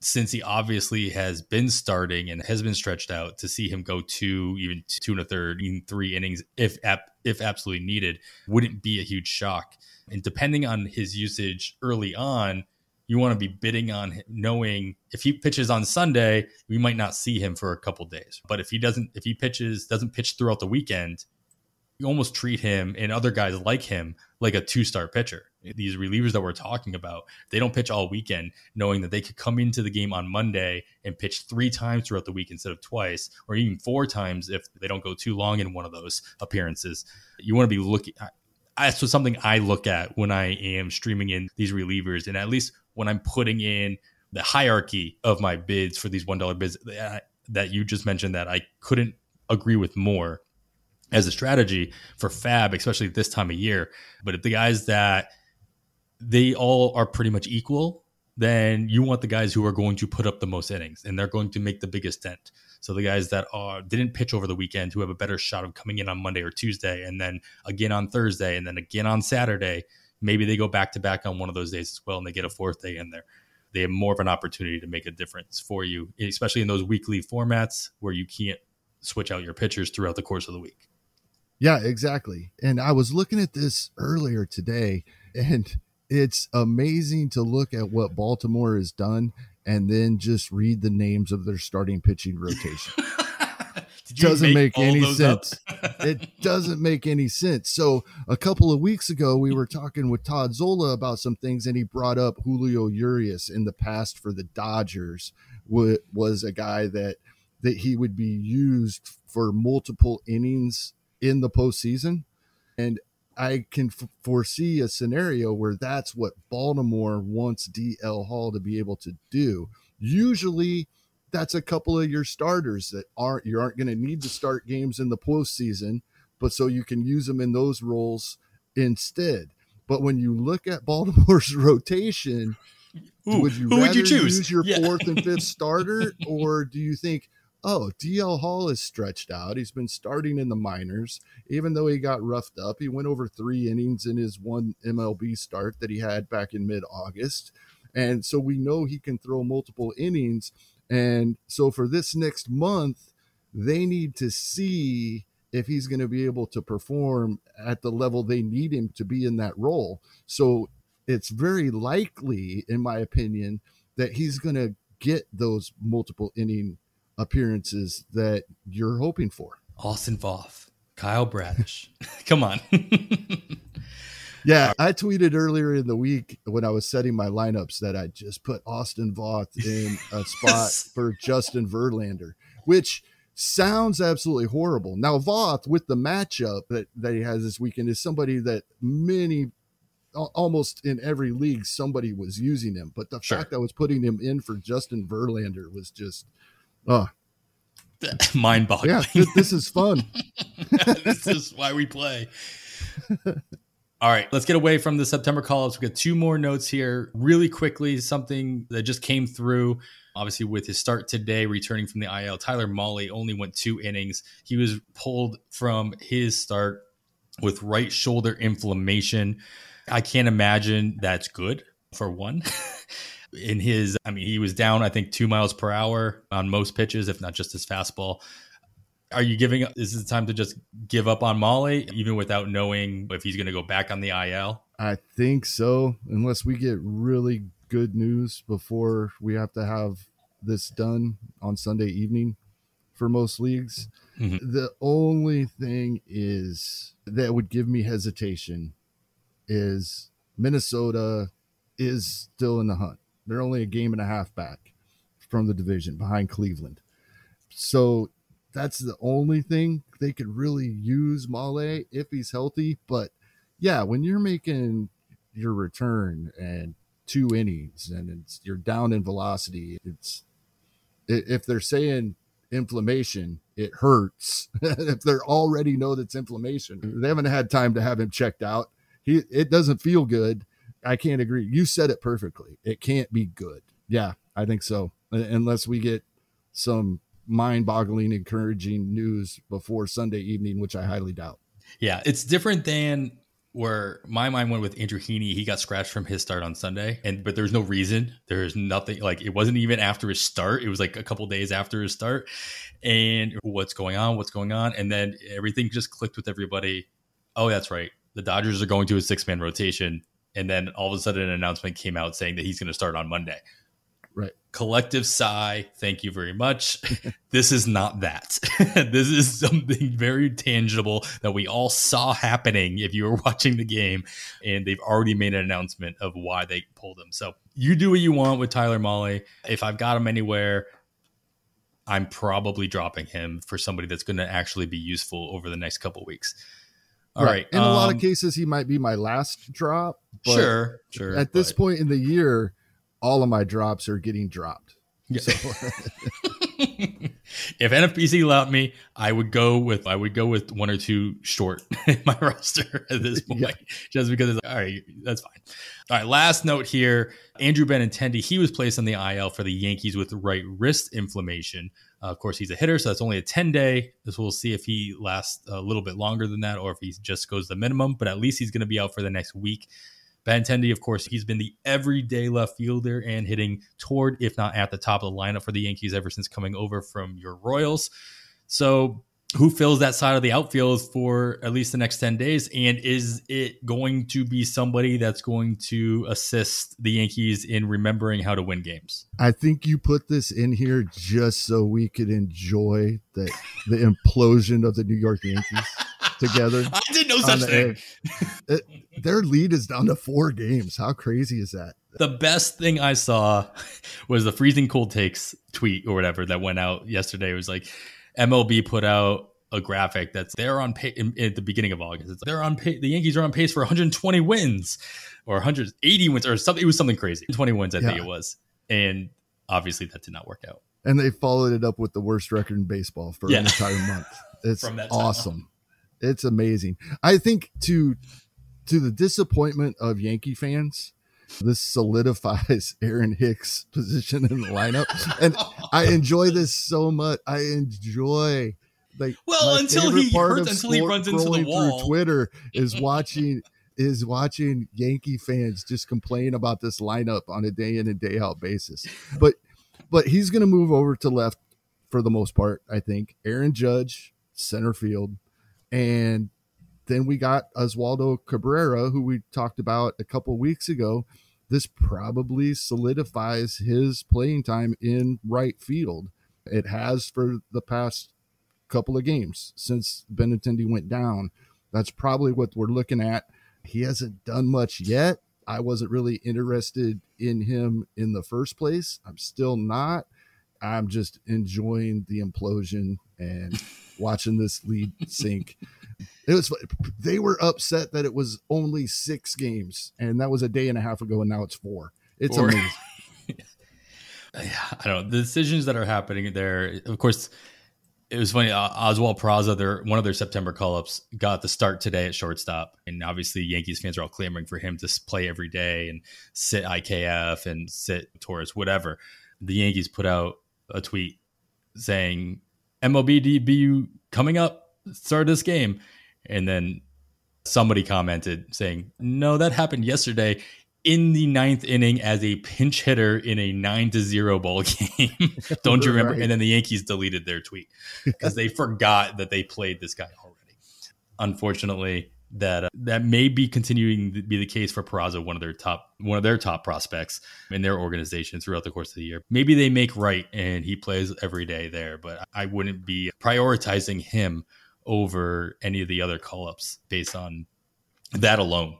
since he obviously has been starting and has been stretched out, to see him go two, even two and a third, even three innings, if ap- if absolutely needed, wouldn't be a huge shock. And depending on his usage early on, you want to be bidding on him, knowing if he pitches on Sunday, we might not see him for a couple days. But if he doesn't, if he pitches, doesn't pitch throughout the weekend, you almost treat him and other guys like him like a two-star pitcher. These relievers that we're talking about, they don't pitch all weekend, knowing that they could come into the game on Monday and pitch three times throughout the week instead of twice, or even four times if they don't go too long in one of those appearances. You want to be looking. That's so something I look at when I am streaming in these relievers, and at least when I'm putting in the hierarchy of my bids for these one dollar bids that you just mentioned, that I couldn't agree with more as a strategy for Fab, especially this time of year. But if the guys that they all are pretty much equal, then you want the guys who are going to put up the most innings and they're going to make the biggest dent. So the guys that are didn't pitch over the weekend, who have a better shot of coming in on Monday or Tuesday, and then again on Thursday, and then again on Saturday, maybe they go back to back on one of those days as well, and they get a fourth day in there. They have more of an opportunity to make a difference for you, especially in those weekly formats where you can't switch out your pitchers throughout the course of the week. Yeah, exactly. And I was looking at this earlier today, and it's amazing to look at what Baltimore has done and then just read the names of their starting pitching rotation. It doesn't make, make any sense. It doesn't make any sense. So a couple of weeks ago, we were talking with Todd Zola about some things, and he brought up Julio Urias in the past for the Dodgers, was a guy that, that he would be used for multiple innings in the postseason. And I can f- foresee a scenario where that's what Baltimore wants D L Hall to be able to do. Usually that's a couple of your starters that aren't, you aren't going to need to start games in the postseason, but so you can use them in those roles instead. But when you look at Baltimore's rotation, Ooh, would you who rather would you choose? Use your yeah. fourth and fifth starter? Or do you think, oh, D L Hall is stretched out. He's been starting in the minors, even though he got roughed up. He went over three innings in his one M L B start that he had back in mid-August. And so we know he can throw multiple innings. And so for this next month, they need to see if he's going to be able to perform at the level they need him to be in that role. So it's very likely, in my opinion, that he's going to get those multiple inning appearances that you're hoping for. Austin Voth, Kyle Bradish. Come on. Yeah, I tweeted earlier in the week when I was setting my lineups that I just put Austin Voth in a spot for Justin Verlander, which sounds absolutely horrible. Now, Voth, with the matchup that, that he has this weekend, is somebody that many, almost in every league, somebody was using him. But the sure. fact I was putting him in for Justin Verlander was just, uh, mind-boggling. Yeah, th- this is fun. This is why we play. All right, let's get away from the September call-ups. We've got two more notes here. Really quickly, something that just came through, obviously with his start today, returning from the I L, Tyler Mahle only went two innings. He was pulled from his start with right shoulder inflammation. I can't imagine that's good, for one. In his, I mean, he was down, I think, two miles per hour on most pitches, if not just his fastball. Are you giving up? Is this the time to just give up on Mahle, even without knowing if he's going to go back on the I L? I think so, unless we get really good news before we have to have this done on Sunday evening for most leagues. Mm-hmm. The only thing is that would give me hesitation is Minnesota is still in the hunt. They're only a game and a half back from the division behind Cleveland. So that's the only thing they could really use Mahle if he's healthy. But yeah, when you're making your return and two innings and it's, you're down in velocity, it's, if they're saying inflammation, it hurts. If they already know that's inflammation, they haven't had time to have him checked out. He, it doesn't feel good. I can't agree. You said it perfectly. It can't be good. Yeah, I think so. Unless we get some mind-boggling, encouraging news before Sunday evening, which I highly doubt. Yeah, it's different than where my mind went with Andrew Heaney. He got scratched from his start on Sunday, and but there's no reason. There's nothing, like it wasn't even after his start. It was like a couple days after his start, and what's going on? What's going on? And then everything just clicked with everybody. Oh, that's right. The Dodgers are going to a six-man rotation, and then all of a sudden an announcement came out saying that he's going to start on Monday. Right. Collective sigh. Thank you very much. This is not that. This is something very tangible that we all saw happening if you were watching the game, and they've already made an announcement of why they pulled him. So you do what you want with Tyler Mahle. If I've got him anywhere, I'm probably dropping him for somebody that's going to actually be useful over the next couple weeks. All right. right. In um, a lot of cases, he might be my last drop. But sure. Sure. At this but... point in the year, all of my drops are getting dropped. Yeah. So. If N F P C allowed me, I would go with I would go with one or two short in my roster at this point, yeah. Just because it's like, all right, that's fine. All right, last note here: Andrew Benintendi, he was placed on the I L for the Yankees with right wrist inflammation. Uh, of course, he's a hitter, so that's only a ten day. So we'll see if he lasts a little bit longer than that, or if he just goes the minimum. But at least he's going to be out for the next week. Benintendi, of course, he's been the everyday left fielder and hitting toward, if not at the top of the lineup for the Yankees ever since coming over from your Royals. So who fills that side of the outfield for at least the next ten days? And is it going to be somebody that's going to assist the Yankees in remembering how to win games? I think you put this in here just so we could enjoy the, the implosion of the New York Yankees. Together. I did no such thing. It, their lead is down to four games. How crazy is that? The best thing I saw was the Freezing Cold Takes tweet or whatever that went out yesterday. It was like M L B put out a graphic that's they're on pace at the beginning of August. It's like they're on pace. The Yankees are on pace for one hundred twenty wins or one hundred eighty wins or something. It was something crazy. twenty wins, I yeah. think it was. And obviously that did not work out. And they followed it up with the worst record in baseball for yeah. an entire month. It's From that time awesome. On. It's amazing. I think to to the disappointment of Yankee fans, this solidifies Aaron Hicks' position in the lineup. And I enjoy this so much. I enjoy like well until he hurts, until he runs into the wall. Twitter is watching is watching Yankee fans just complain about this lineup on a day in and day out basis. But but he's going to move over to left for the most part. I think Aaron Judge, center field. And then we got Oswaldo Cabrera, who we talked about a couple weeks ago. This probably solidifies his playing time in right field. It has for the past couple of games since Benintendi went down. That's probably what we're looking at. He hasn't done much yet. I wasn't really interested in him in the first place. I'm still not. I'm just enjoying the implosion and watching this lead sink. It was, they were upset that it was only six games, and that was a day and a half ago, and now it's four. It's four. Amazing. I don't know. The decisions that are happening there, of course, it was funny. Uh, Oswald Peraza, their, one of their September call-ups, got the start today at shortstop. And obviously, Yankees fans are all clamoring for him to play every day and sit I K F and sit Torres, whatever. The Yankees put out a tweet saying, M L B D B U coming up, start this game. And then somebody commented saying, no, that happened yesterday in the ninth inning as a pinch hitter in a nine to zero ball game. Don't you remember? Right. And then the Yankees deleted their tweet because they forgot that they played this guy already. Unfortunately, that uh, that may be continuing to be the case for Peraza, one of their top one of their top prospects in their organization throughout the course of the year. Maybe they make right and he plays every day there, but I wouldn't be prioritizing him over any of the other call-ups based on that alone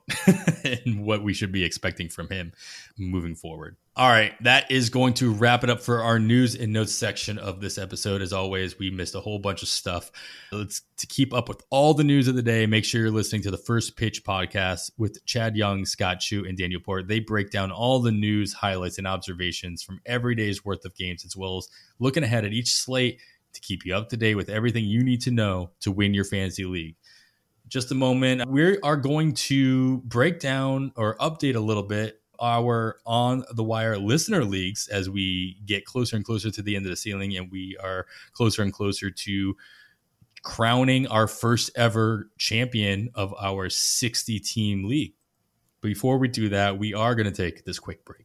and what we should be expecting from him moving forward. All right, that is going to wrap it up for our news and notes section of this episode. As always, we missed a whole bunch of stuff. Let's to keep up with all the news of the day. Make sure you're listening to the First Pitch Podcast with Chad Young, Scott Chu, and Daniel Port. They break down all the news, highlights, and observations from every day's worth of games, as well as looking ahead at each slate to keep you up to date with everything you need to know to win your fantasy league. Just a moment. We are going to break down or update a little bit our On the Wire listener leagues as we get closer and closer to the end of the ceiling, and we are closer and closer to crowning our first ever champion of our sixty team league. Before we do that, we are going to take this quick break.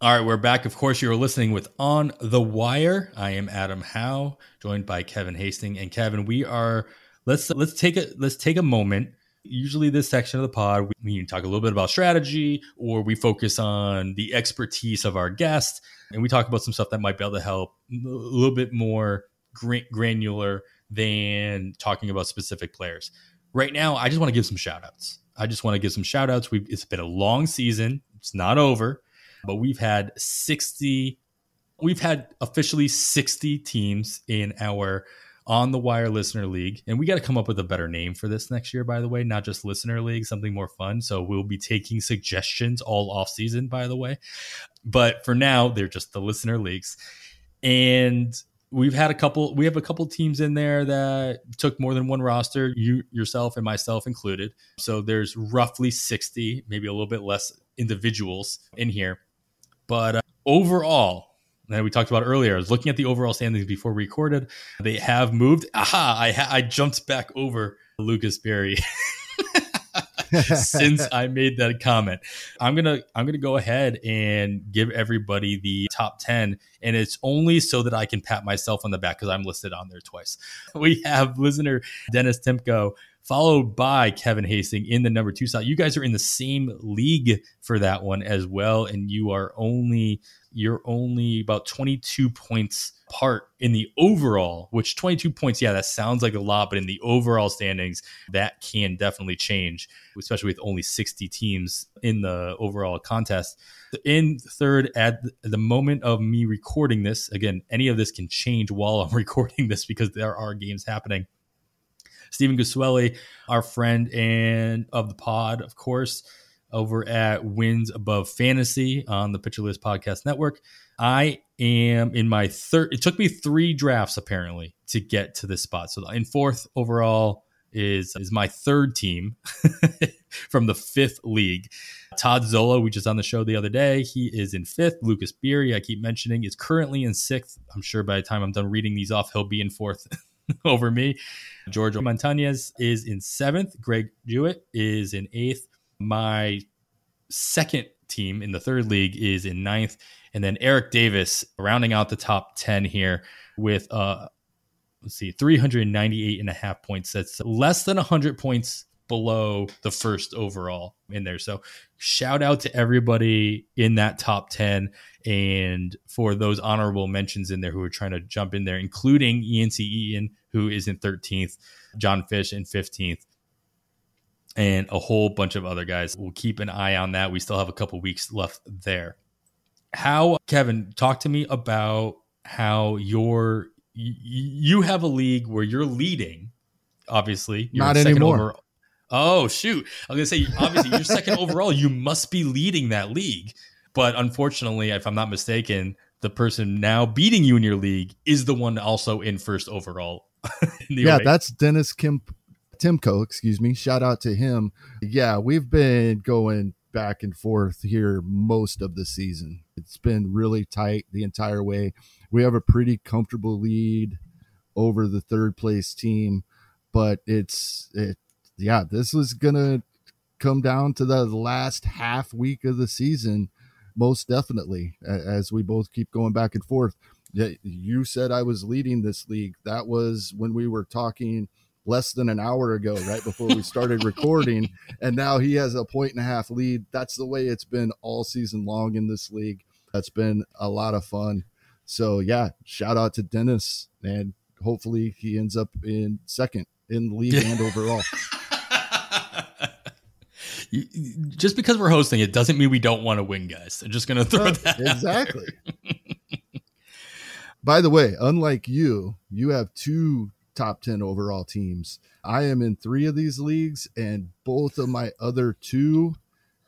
All right, we're back. Of course, you're listening with On the Wire. I am Adam Howe, joined by Kevin Hastings. And Kevin, we are let's let's take a let's take a moment. Usually this section of the pod, we, we talk a little bit about strategy, or we focus on the expertise of our guest, and we talk about some stuff that might be able to help a little bit more granular than talking about specific players. Right now, I just want to give some shout outs. I just want to give some shout outs. We've, it's been a long season. It's not over, but we've had sixty, we've had officially sixty teams in our On the Wire listener league, and we got to come up with a better name for this next year, by the way, not just listener league, something more fun. So we'll be taking suggestions all off season, by the way, but for now they're just the listener leagues. And we've had a couple, we have a couple teams in there that took more than one roster, you yourself and myself included. So there's roughly sixty, maybe a little bit less individuals in here, but uh, overall, that we talked about earlier, I was looking at the overall standings before we recorded. They have moved. Aha, I, ha- I jumped back over Lucas Berry since I made that comment. I'm going to I'm gonna go ahead and give everybody the top ten. And it's only so that I can pat myself on the back because I'm listed on there twice. We have listener Dennis Timko followed by Kevin Hastings in the number two slot. You guys are in the same league for that one as well, and you are only you're only about twenty-two points apart in the overall, which twenty-two points, yeah, that sounds like a lot, but in the overall standings, that can definitely change, especially with only sixty teams in the overall contest. In third, at the moment of me recording this, again, any of this can change while I'm recording this because there are games happening. Stephen Gusuelli, our friend and of the pod, of course, over at Winds Above Fantasy on the Pitcher List Podcast Network. I am in my third. It took me three drafts, apparently, to get to this spot. So in fourth overall is, is my third team from the fifth league. Todd Zola, we just on the show the other day. He is in fifth. Lucas Beery, I keep mentioning, is currently in sixth. I'm sure by the time I'm done reading these off, he'll be in fourth over me. George Montañez is in seventh. Greg Jewett is in eighth. My second team in the third league is in ninth. And then Eric Davis rounding out the top ten here with, uh, let's see, three hundred ninety-eight and a half points. That's less than one hundred points below the first overall in there. So shout out to everybody in that top ten and for those honorable mentions in there who are trying to jump in there, including Ian C. Eaton, who is in thirteenth, John Fish in fifteenth. And a whole bunch of other guys. We'll keep an eye on that. We still have a couple weeks left there. How, Kevin, talk to me about how your you have a league where you're leading, obviously. You're Not anymore. Over- oh, shoot. I was going to say, obviously, you're second overall. You must be leading that league. But unfortunately, if I'm not mistaken, the person now beating you in your league is the one also in first overall. in the yeah, O A. That's Dennis Kemp. Timko, excuse me. Shout out to him. Yeah, we've been going back and forth here most of the season. It's been really tight the entire way. We have a pretty comfortable lead over the third place team, but it's it. Yeah, this was gonna come down to the last half week of the season, most definitely. As we both keep going back and forth. You said I was leading this league. That was when we were talking less than an hour ago, right before we started recording, and now he has a point and a half lead. That's the way it's been all season long in this league. That's been a lot of fun. So yeah, shout out to Dennis, and hopefully he ends up in second in the league and overall. Just because we're hosting it doesn't mean we don't want to win, guys. I'm just going to throw uh, that exactly. By the way, unlike you, you have two top ten overall teams. I am in three of these leagues, and both of my other two,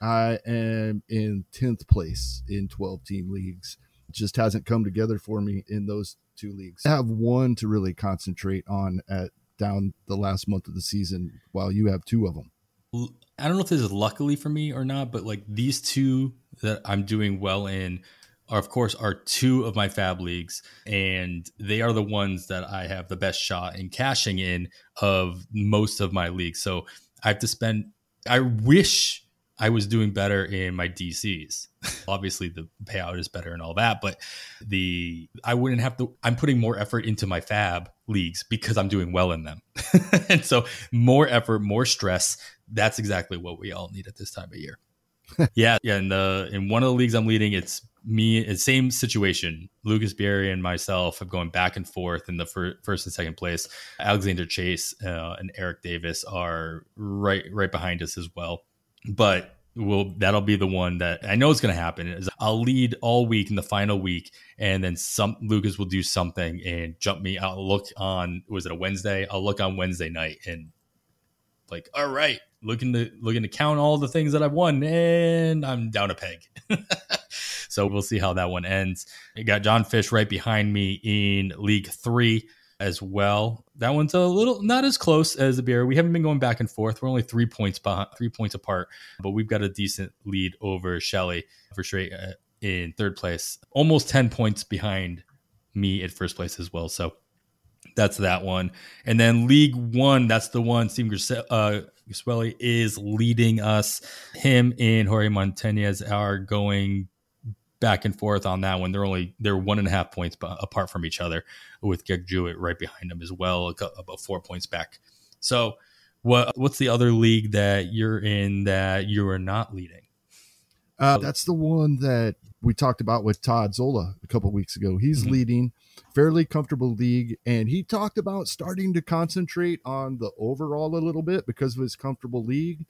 I am in tenth place in twelve team leagues. It just hasn't come together for me in those two leagues. I have one to really concentrate on at down the last month of the season, while you have two of them. I don't know if this is luckily for me or not, but like these two that I'm doing well in are, of course, are two of my fab leagues, and they are the ones that I have the best shot in cashing in of most of my leagues. So I have to spend, I wish I was doing better in my D Cs. Obviously the payout is better and all that, but the, I wouldn't have to, I'm putting more effort into my fab leagues because I'm doing well in them. And so more effort, more stress. That's exactly what we all need at this time of year. yeah. Yeah. In the, in one of the leagues I'm leading, it's, me, same situation. Lucas Berry and myself have going back and forth in the fir- first and second place. Alexander Chase uh, and Eric Davis are right, right behind us as well. But we'll, that'll be the one that I know is going to happen. Is I'll lead all week in the final week, and then some. Lucas will do something and jump me. I'll look on. Was it a Wednesday? I'll look on Wednesday night and like, all right, looking to looking to count all the things that I've won, and I'm down a peg. So we'll see how that one ends. You got John Fish right behind me in League Three as well. That one's a little not as close as the beer. We haven't been going back and forth. We're only three points behind, three points apart, but we've got a decent lead over Shelley for straight uh, in third place, almost ten points behind me at first place as well. So that's that one. And then League One, that's the one Steve Gusuelli uh, is leading us. Him and Jorge Montañez are going back and forth on that one. They're only they're one and a half points apart from each other, with Greg Jewett right behind them as well, about four points back. So What what's the other league that you're in that you are not leading? Uh, that's the one that we talked about with Todd Zola a couple of weeks ago. He's mm-hmm. leading fairly comfortable league, and he talked about starting to concentrate on the overall a little bit because of his comfortable league.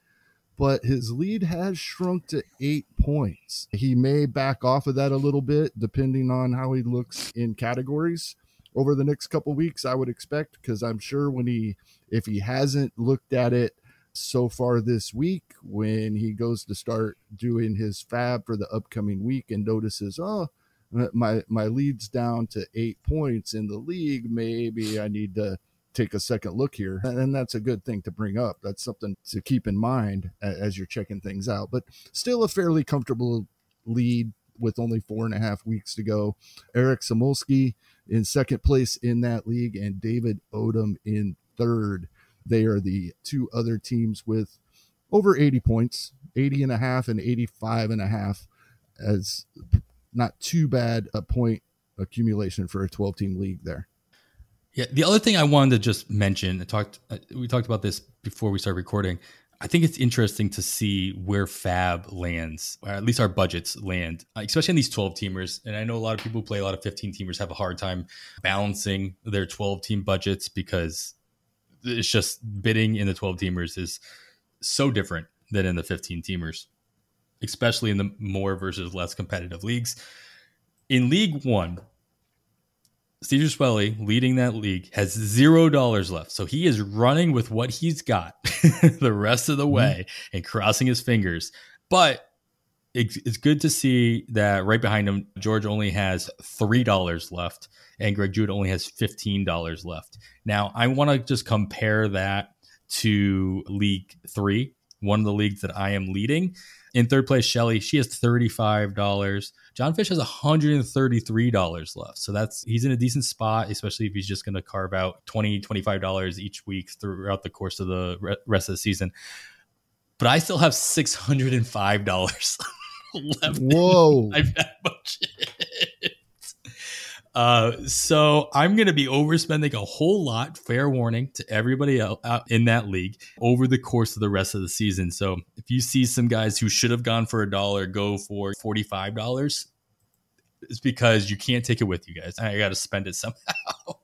But his lead has shrunk to eight points. He may back off of that a little bit, depending on how he looks in categories over the next couple of weeks, I would expect, because I'm sure when he, if he hasn't looked at it so far this week, when he goes to start doing his fab for the upcoming week and notices, oh, my, my lead's down to eight points in the league, maybe I need to take a second look here. And that's a good thing to bring up. That's something to keep in mind as you're checking things out. But still a fairly comfortable lead with only four and a half weeks to go. Eric Samolsky in second place in that league and David Odom in third. They are the two other teams with over eighty points, eighty and a half and eighty-five and a half, as not too bad a point accumulation for a twelve team league there. Yeah, the other thing I wanted to just mention, I talked, we talked about this before we started recording. I think it's interesting to see where Fab lands, or at least our budgets land, especially in these twelve teamers. And I know a lot of people who play a lot of fifteen teamers have a hard time balancing their twelve team budgets because it's just bidding in the twelve teamers is so different than in the fifteen teamers, especially in the more versus less competitive leagues. In League One, Steve Gillespie, leading that league, has zero dollars left. So he is running with what he's got the rest of the way mm-hmm. and crossing his fingers. But it's, it's good to see that right behind him, George only has three dollars left and Greg Jewett only has fifteen dollars left. Now, I want to just compare that to League Three, one of the leagues that I am leading. In third place, Shelly, she has thirty-five dollars. John Fish has one hundred thirty-three dollars left. So that's he's in a decent spot, especially if he's just going to carve out twenty dollars, twenty-five dollars each week throughout the course of the rest of the season. But I still have six hundred five dollars left. Whoa. I've had budget. Uh, so I'm going to be overspending a whole lot, fair warning to everybody out in that league over the course of the rest of the season. So if you see some guys who should have gone for a dollar, go for forty-five dollars, it's because you can't take it with you guys. I got to spend it somehow.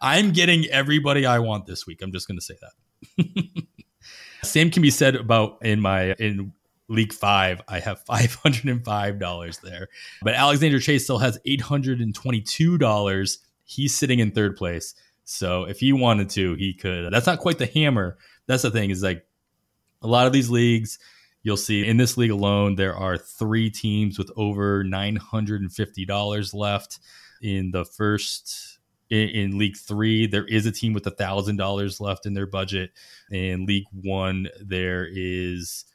I'm getting everybody I want this week. I'm just going to say that. Same can be said about in my, in League Five, I have five hundred five dollars there, but Alexander Chase still has eight hundred twenty-two dollars. He's sitting in third place. So if he wanted to, he could. That's not quite the hammer. That's the thing is like a lot of these leagues, you'll see in this league alone, there are three teams with over nine hundred fifty dollars left in the first in, in League Three. There is a team with one thousand dollars left in their budget. In League One, there is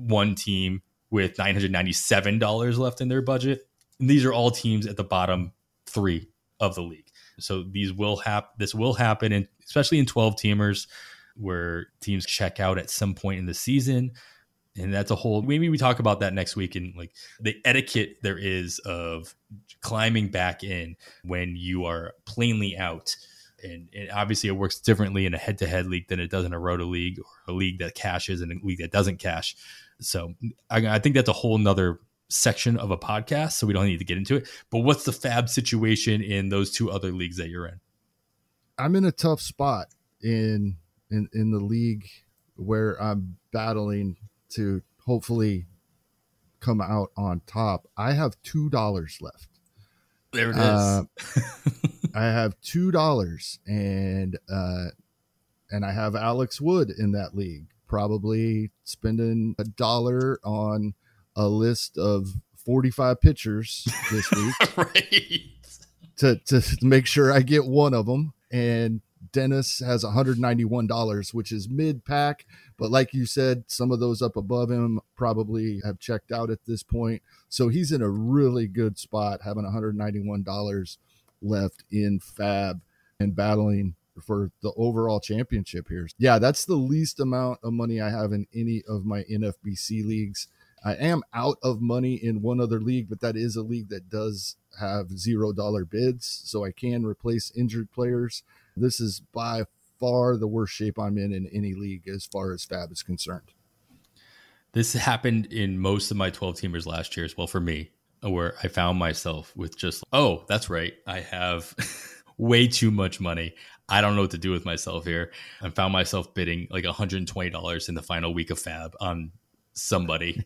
one team with nine hundred ninety-seven dollars left in their budget. And these are all teams at the bottom three of the league. So these will happen. This will happen, in, especially in twelve teamers where teams check out at some point in the season. And that's a whole, maybe we talk about that next week and like the etiquette there is of climbing back in when you are plainly out. And, and obviously it works differently in a head to head league than it does in a roto league or a league that cashes and a league that doesn't cash. So I, I think that's a whole nother section of a podcast. So we don't need to get into it, but what's the fab situation in those two other leagues that you're in? I'm in a tough spot in, in, in the league where I'm battling to hopefully come out on top. I have two dollars left. There it is. Uh, I have two dollars and, uh, and I have Alex Wood in that league, probably spending a dollar on a list of forty-five pitchers this week right. to, to make sure I get one of them. And Dennis has one hundred ninety-one dollars, which is mid pack. But like you said, some of those up above him probably have checked out at this point. So he's in a really good spot, having one hundred ninety-one dollars left in fab and battling for the overall championship here. Yeah, that's the least amount of money I have in any of my N F B C leagues. I am out of money in one other league, but that is a league that does have zero dollar bids, so I can replace injured players. This is by far the worst shape I'm in in any league as far as Fab is concerned. This happened in most of my twelve teamers last year as well for me, where I found myself with just, oh, that's right, I have way too much money. I don't know what to do with myself here. I found myself bidding like one hundred twenty dollars in the final week of Fab on somebody.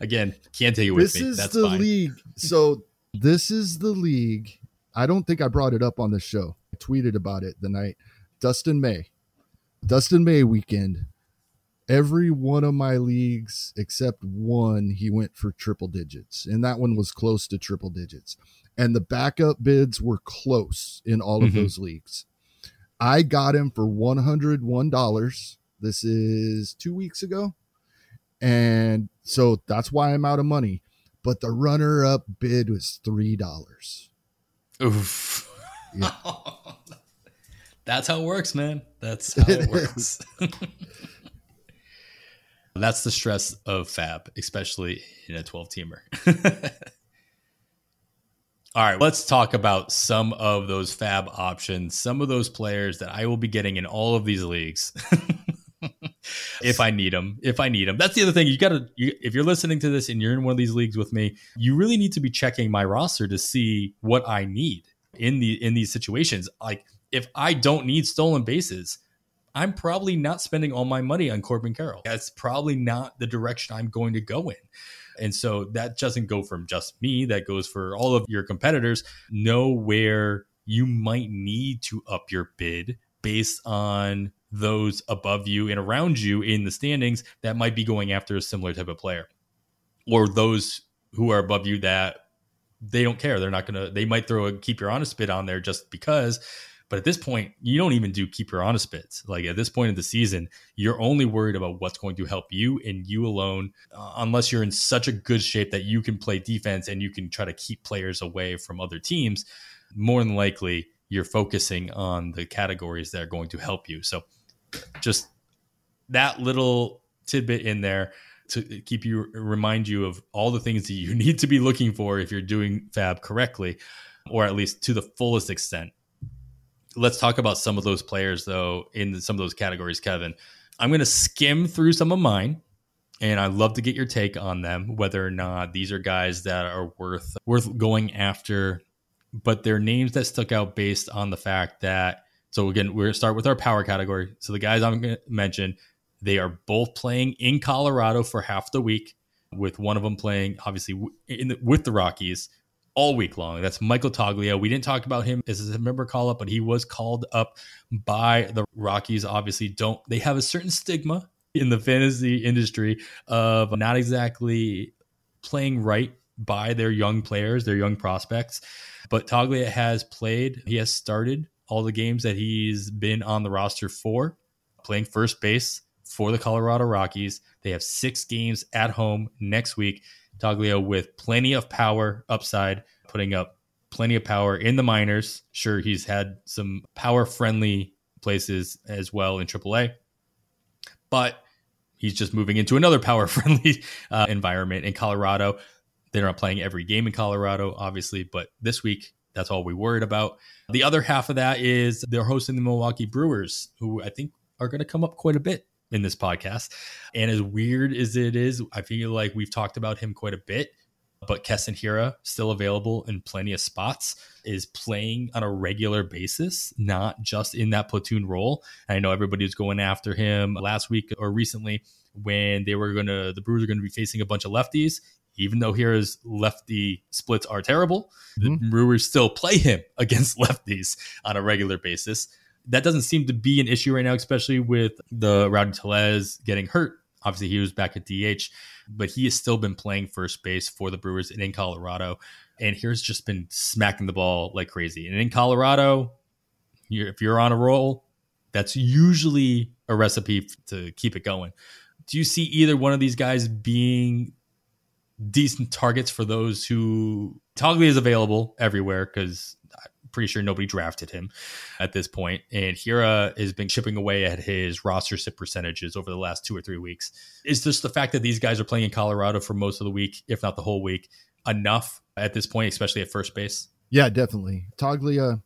Again, can't take it with this me. This is That's the fine. league. So this is the league. I don't think I brought it up on the show. I tweeted about it the night. Dustin May. Dustin May weekend. Every one of my leagues except one, he went for triple digits. And that one was close to triple digits. And the backup bids were close in all of mm-hmm. those leagues. I got him for one hundred one dollars. This is two weeks ago. And so that's why I'm out of money. But the runner up bid was three dollars. Oof. Yeah. That's how it works, man. That's how it, it works. That's the stress of Fab, especially in a twelve teamer. All right, let's talk about some of those Fab options, some of those players that I will be getting in all of these leagues. If I need them, if I need them. That's the other thing. You got to, you, if you're listening to this and you're in one of these leagues with me, you really need to be checking my roster to see what I need in the in these situations. Like if I don't need stolen bases, I'm probably not spending all my money on Corbin Carroll. That's probably not the direction I'm going to go in. And so that doesn't go from just me. That goes for all of your competitors. Know where you might need to up your bid based on those above you and around you in the standings that might be going after a similar type of player, or those who are above you that they don't care. They're not going to, they might throw a keep your honest bid on there just because, but at this point you don't even do keep your honest bids. Like at this point of the season, you're only worried about what's going to help you and you alone, uh, unless you're in such a good shape that you can play defense and you can try to keep players away from other teams. More than likely you're focusing on the categories that are going to help you. So just that little tidbit in there to keep you, remind you of all the things that you need to be looking for if you're doing Fab correctly, or at least to the fullest extent. Let's talk about some of those players, though, in some of those categories, Kevin. I'm going to skim through some of mine, and I'd love to get your take on them, whether or not these are guys that are worth worth going after, but they're names that stuck out based on the fact that, so again, we're going to start with our power category. So the guys I'm going to mention, they are both playing in Colorado for half the week, with one of them playing, obviously, in the, with the Rockies all week long. That's Michael Toglia. We didn't talk about him as a member call-up, but he was called up by the Rockies. Obviously, don't they have a certain stigma in the fantasy industry of not exactly playing right by their young players, their young prospects. But Toglia has played. He has started all the games that he's been on the roster for, playing first base for the Colorado Rockies. They have six games at home next week. Toglia with plenty of power upside, putting up plenty of power in the minors. Sure, he's had some power-friendly places as well in triple A, but he's just moving into another power-friendly uh, environment in Colorado. They're not playing every game in Colorado, obviously, but this week, that's all we worried about. The other half of that is they're hosting the Milwaukee Brewers, who I think are going to come up quite a bit in this podcast. And as weird as it is, I feel like we've talked about him quite a bit, but Keston Hiura, still available in plenty of spots, is playing on a regular basis, not just in that platoon role. And I know everybody was going after him last week or recently when they were going to, the Brewers are going to be facing a bunch of lefties. Even though Hira's lefty splits are terrible, mm-hmm. the Brewers still play him against lefties on a regular basis. That doesn't seem to be an issue right now, especially with the Rowdy Tellez getting hurt. Obviously, he was back at D H, but he has still been playing first base for the Brewers and in Colorado. And Hira's just been smacking the ball like crazy. And in Colorado, you're, if you're on a roll, that's usually a recipe to keep it going. Do you see either one of these guys being decent targets for those who... Toglia is available everywhere because I'm pretty sure nobody drafted him at this point. And Hiura has been chipping away at his roster sit percentages over the last two or three weeks. It's just the fact that these guys are playing in Colorado for most of the week, if not the whole week, enough at this point, especially at first base? Yeah, definitely. Toglia,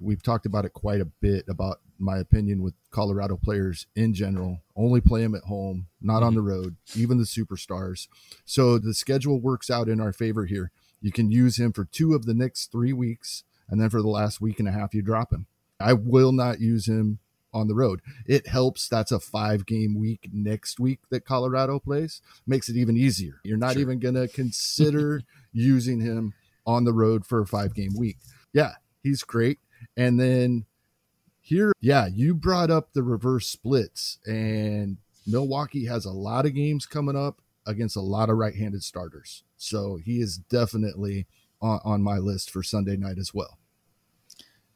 we've talked about it quite a bit about my opinion, with Colorado players in general. Only play them at home, not on the road, even the superstars. So the schedule works out in our favor here. You can use him for two of the next three weeks, and then for the last week and a half, you drop him. I will not use him on the road. It helps. That's a five-game week next week that Colorado plays. Makes it even easier. You're not sure. even going to consider using him on the road for a five-game week. Yeah, he's great. And then here, yeah, you brought up the reverse splits, and Milwaukee has a lot of games coming up against a lot of right-handed starters. So he is definitely on, on my list for Sunday night as well.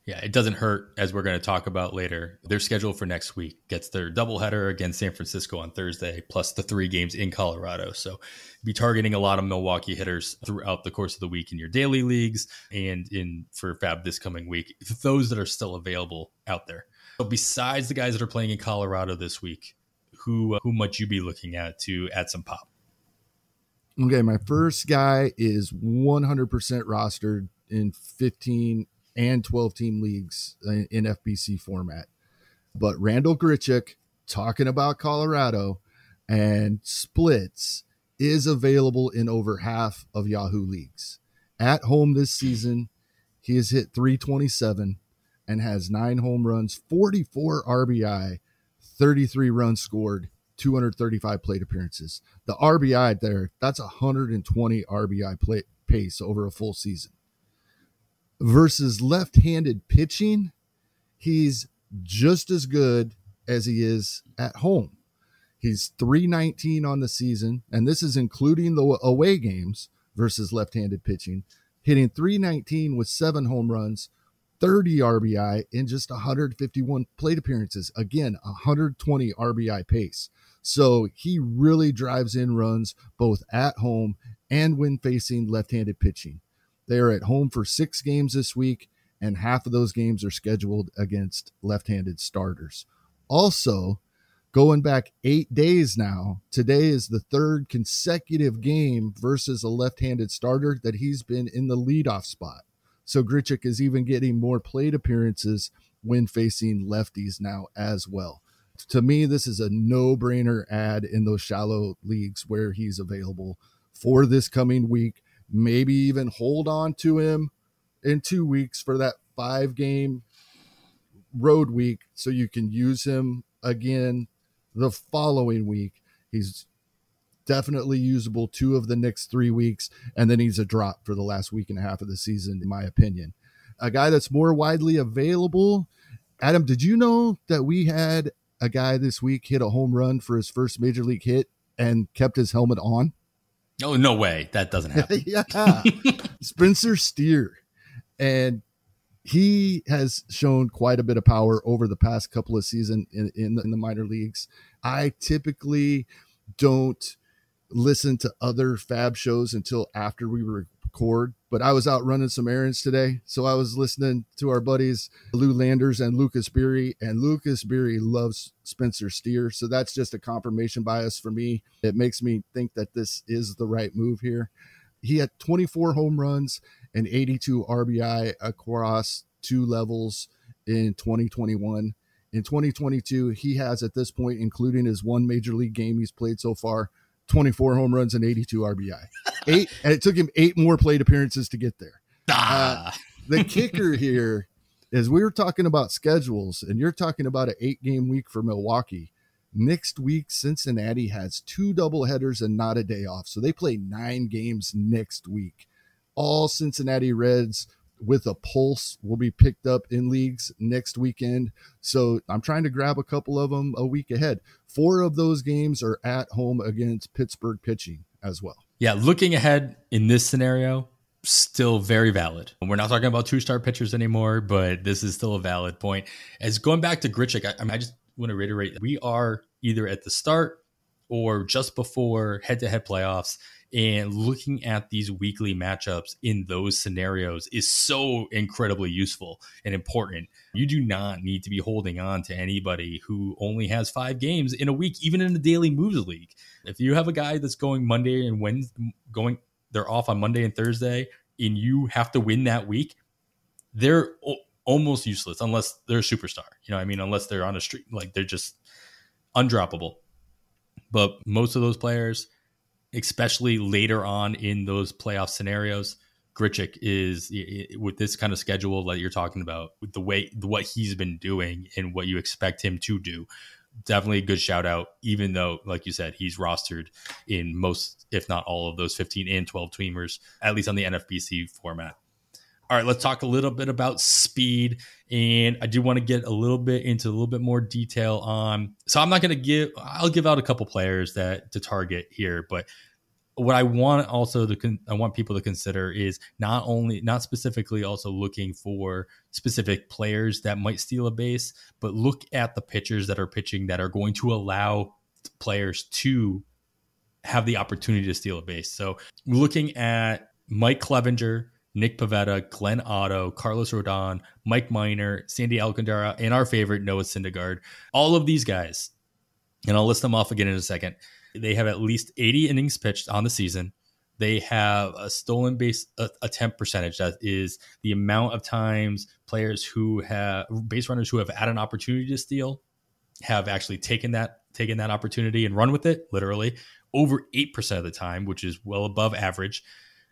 Yeah, it doesn't hurt, as we're going to talk about later. Their schedule for next week gets their doubleheader against San Francisco on Thursday, plus the three games in Colorado. So be targeting a lot of Milwaukee hitters throughout the course of the week in your daily leagues and in for Fab this coming week, those that are still available out there. But besides the guys that are playing in Colorado this week, who, who might you be looking at to add some pop? Okay, my first guy is one hundred percent rostered in fifteen and twelve-team leagues in N F B C format. But Randall Grichuk, talking about Colorado and splits, is available in over half of Yahoo leagues. At home this season, he has hit three twenty-seven and has nine home runs, forty-four R B I, thirty-three runs scored, two hundred thirty-five plate appearances. The R B I there, that's one hundred twenty R B I play, pace over a full season. Versus left-handed pitching, he's just as good as he is at home. He's three nineteen on the season, and this is including the away games versus left-handed pitching, hitting three nineteen with seven home runs, thirty R B I, in just one hundred fifty-one plate appearances. Again, one hundred twenty R B I pace. So he really drives in runs both at home and when facing left-handed pitching. They are at home for six games this week, and half of those games are scheduled against left-handed starters. Also, going back eight days now, today is the third consecutive game versus a left-handed starter that he's been in the leadoff spot. So Grichuk is even getting more plate appearances when facing lefties now as well. To me, this is a no-brainer ad in those shallow leagues where he's available for this coming week. Maybe even hold on to him in two weeks for that five game road week so you can use him again the following week. He's definitely usable two of the next three weeks, and then he's a drop for the last week and a half of the season, in my opinion. A guy that's more widely available. Adam, did you know that we had a guy this week hit a home run for his first major league hit and kept his helmet on? Oh, no way. That doesn't happen. Yeah. Spencer Steer. And he has shown quite a bit of power over the past couple of seasons in, in, the, in the minor leagues. I typically don't listen to other Fab shows until after we record, but I was out running some errands today. So I was listening to our buddies, Lou Landers and Lucas Beery, and Lucas Beery loves Spencer Steer. So that's just a confirmation bias for me. It makes me think that this is the right move here. He had twenty-four home runs and eighty-two R B I across two levels in twenty twenty-one. In twenty twenty-two, he has at this point, including his one major league game he's played so far, twenty-four home runs and eighty-two R B I. Eight, and it took him eight more plate appearances to get there. Ah. Uh, the kicker here is we were talking about schedules, and you're talking about an eight-game week for Milwaukee. Next week, Cincinnati has two doubleheaders and not a day off, so they play nine games next week. All Cincinnati Reds with a pulse will be picked up in leagues next weekend, so I'm trying to grab a couple of them a week ahead. Four of those games are at home against Pittsburgh pitching as well. Yeah, looking ahead in this scenario, still very valid. We're not talking about two-star pitchers anymore, but this is still a valid point. As going back to Grichuk, I, I, mean, I just want to reiterate that we are either at the start or just before head-to-head playoffs, and looking at these weekly matchups in those scenarios is so incredibly useful and important. You do not need to be holding on to anybody who only has five games in a week, even in the daily moves league. If you have a guy that's going Monday and Wednesday, going, they're off on Monday and Thursday, and you have to win that week, they're almost useless unless they're a superstar. You know what I mean? Unless they're on a street, like they're just undroppable. But most of those players, especially later on in those playoff scenarios, Grichuk is, with this kind of schedule that you're talking about, with the way what he's been doing and what you expect him to do, definitely a good shout out, even though, like you said, he's rostered in most, if not all of those fifteen and twelve teamers, at least on the N F B C format. All right, let's talk a little bit about speed. And I do want to get a little bit into a little bit more detail on, so I'm not going to give, I'll give out a couple players that to target here, but what I want also to, I want people to consider is not only, not specifically also looking for specific players that might steal a base, but look at the pitchers that are pitching that are going to allow players to have the opportunity to steal a base. So looking at Mike Clevinger, Nick Pivetta, Glenn Otto, Carlos Rodon, Mike Minor, Sandy Alcantara, and our favorite Noah Syndergaard. All of these guys, and I'll list them off again in a second, they have at least eighty innings pitched on the season. They have a stolen base attempt percentage. That is the amount of times players who have, base runners who have had an opportunity to steal, have actually taken that, taken that opportunity and run with it, literally, over eight percent of the time, which is well above average.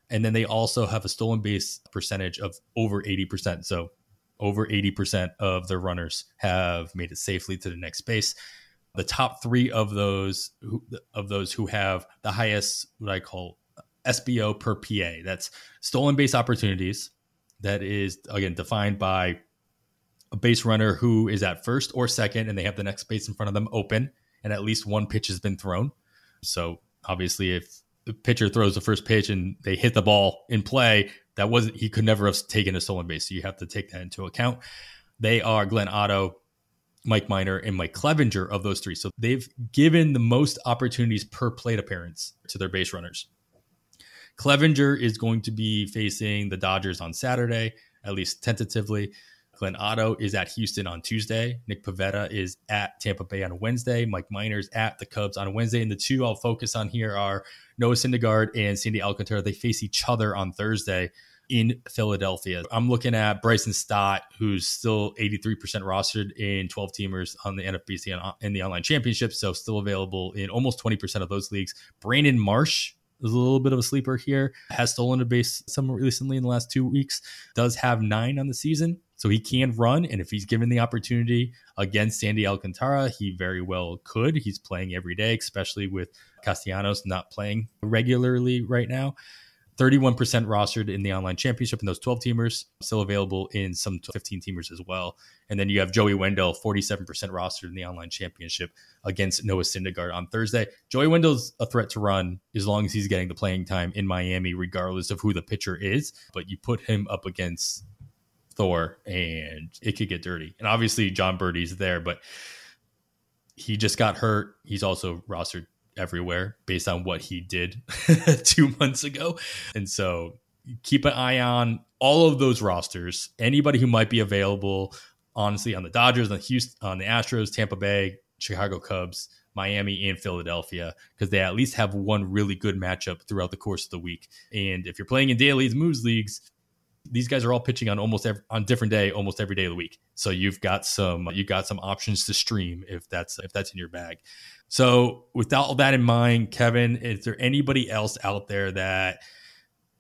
And then they also have a stolen base percentage of over eighty percent. So over eighty percent of their runners have made it safely to the next base. The top three of those who, of those who have the highest, what I call S B O per P A, that's stolen base opportunities. That is, again, defined by a base runner who is at first or second, and they have the next base in front of them open, and at least one pitch has been thrown. So obviously, if the pitcher throws the first pitch and they hit the ball in play, that wasn't, he could never have taken a stolen base. So you have to take that into account. They are Glenn Otto, Mike Minor, and Mike Clevinger of those three. So they've given the most opportunities per plate appearance to their base runners. Clevinger is going to be facing the Dodgers on Saturday, at least tentatively. Glenn Otto is at Houston on Tuesday. Nick Pivetta is at Tampa Bay on Wednesday. Mike Minor's at the Cubs on Wednesday. And the two I'll focus on here are Noah Syndergaard and Sandy Alcantara. They face each other on Thursday in Philadelphia. I'm looking at Bryson Stott, who's still eighty-three percent rostered in twelve-teamers on the N F B C and in the online championship, so still available in almost twenty percent of those leagues. Brandon Marsh is a little bit of a sleeper here, has stolen a base some recently in the last two weeks, does have nine on the season. So he can run, and if he's given the opportunity against Sandy Alcantara, he very well could. He's playing every day, especially with Castellanos not playing regularly right now. thirty-one percent rostered in the online championship in those twelve-teamers, still available in some fifteen-teamers as well. And then you have Joey Wendell, forty-seven percent rostered in the online championship against Noah Syndergaard on Thursday. Joey Wendell's a threat to run as long as he's getting the playing time in Miami, regardless of who the pitcher is. But you put him up against Thor and it could get dirty. And obviously John Birdie's there, but he just got hurt. He's also rostered everywhere based on what he did two months ago. And so keep an eye on all of those rosters. Anybody who might be available, honestly, on the Dodgers, on the Houston, on the Astros, Tampa Bay, Chicago Cubs, Miami, and Philadelphia, because they at least have one really good matchup throughout the course of the week. And if you're playing in dailies, moves leagues, these guys are all pitching on almost every, on different day, almost every day of the week. So you've got some, you've got some options to stream if that's, if that's in your bag. So with all that in mind, Kevin, is there anybody else out there that,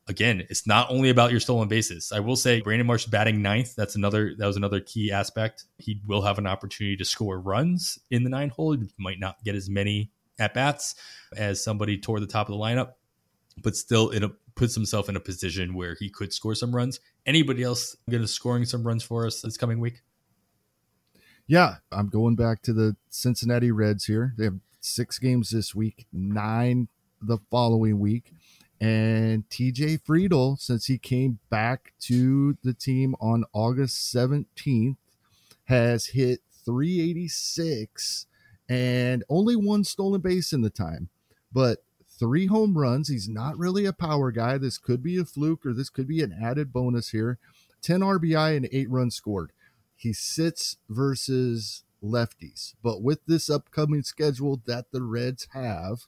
again, it's not only about your stolen bases? I will say Brandon Marsh batting ninth. That's another, that was another key aspect. He will have an opportunity to score runs in the nine hole. He might not get as many at bats as somebody toward the top of the lineup, but still in a, puts himself in a position where he could score some runs. Anybody else going to scoring some runs for us this coming week? Yeah, I'm going back to the Cincinnati Reds here. They have six games this week, nine the following week. And T J Friedl, since he came back to the team on August seventeenth, has hit three eighty-six and only one stolen base in the time. But three home runs. He's not really a power guy. This could be a fluke or this could be an added bonus here. ten R B I and eight runs scored. He sits versus lefties. But with this upcoming schedule that the Reds have,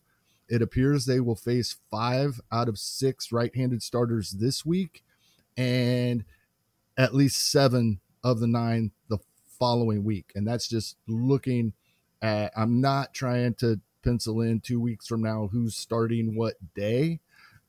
it appears they will face five out of six right-handed starters this week and at least seven of the nine the following week. And that's just looking at, I'm not trying to pencil in two weeks from now who's starting what day,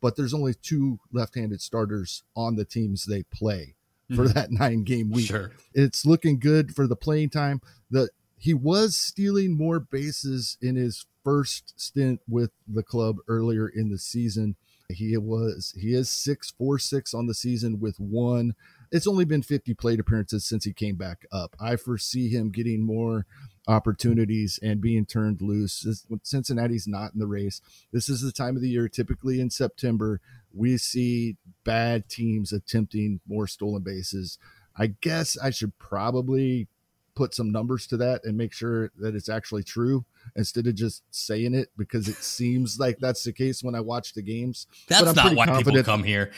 but there's only two left-handed starters on the teams they play for mm-hmm. that nine game week. Sure. It's looking good for the playing time. The, he was stealing more bases in his first stint with the club earlier in the season. He was, he is six, four, six on the season with one. It's only been fifty plate appearances since he came back up. I foresee him getting more opportunities and being turned loose. Cincinnati's not in the race. This is the time of the year, typically in September, we see bad teams attempting more stolen bases. I guess I should probably put some numbers to that and make sure that it's actually true instead of just saying it, because it seems like that's the case when I watch the games. That's but I'm not why confident. people come here.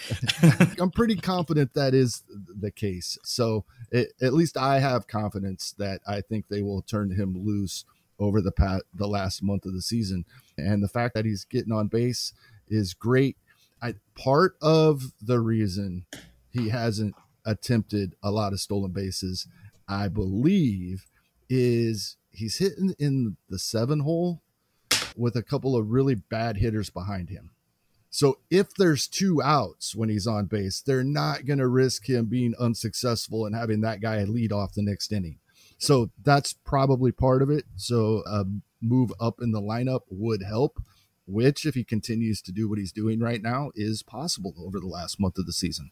I'm pretty confident that is the case. So it, at least I have confidence that I think they will turn him loose over the past, the last month of the season. And the fact that he's getting on base is great. I, part of the reason he hasn't attempted a lot of stolen bases, I believe, is he's hitting in the seven hole with a couple of really bad hitters behind him. So if there's two outs when he's on base, they're not going to risk him being unsuccessful and having that guy lead off the next inning. So that's probably part of it. So a move up in the lineup would help, which, if he continues to do what he's doing right now, is possible over the last month of the season.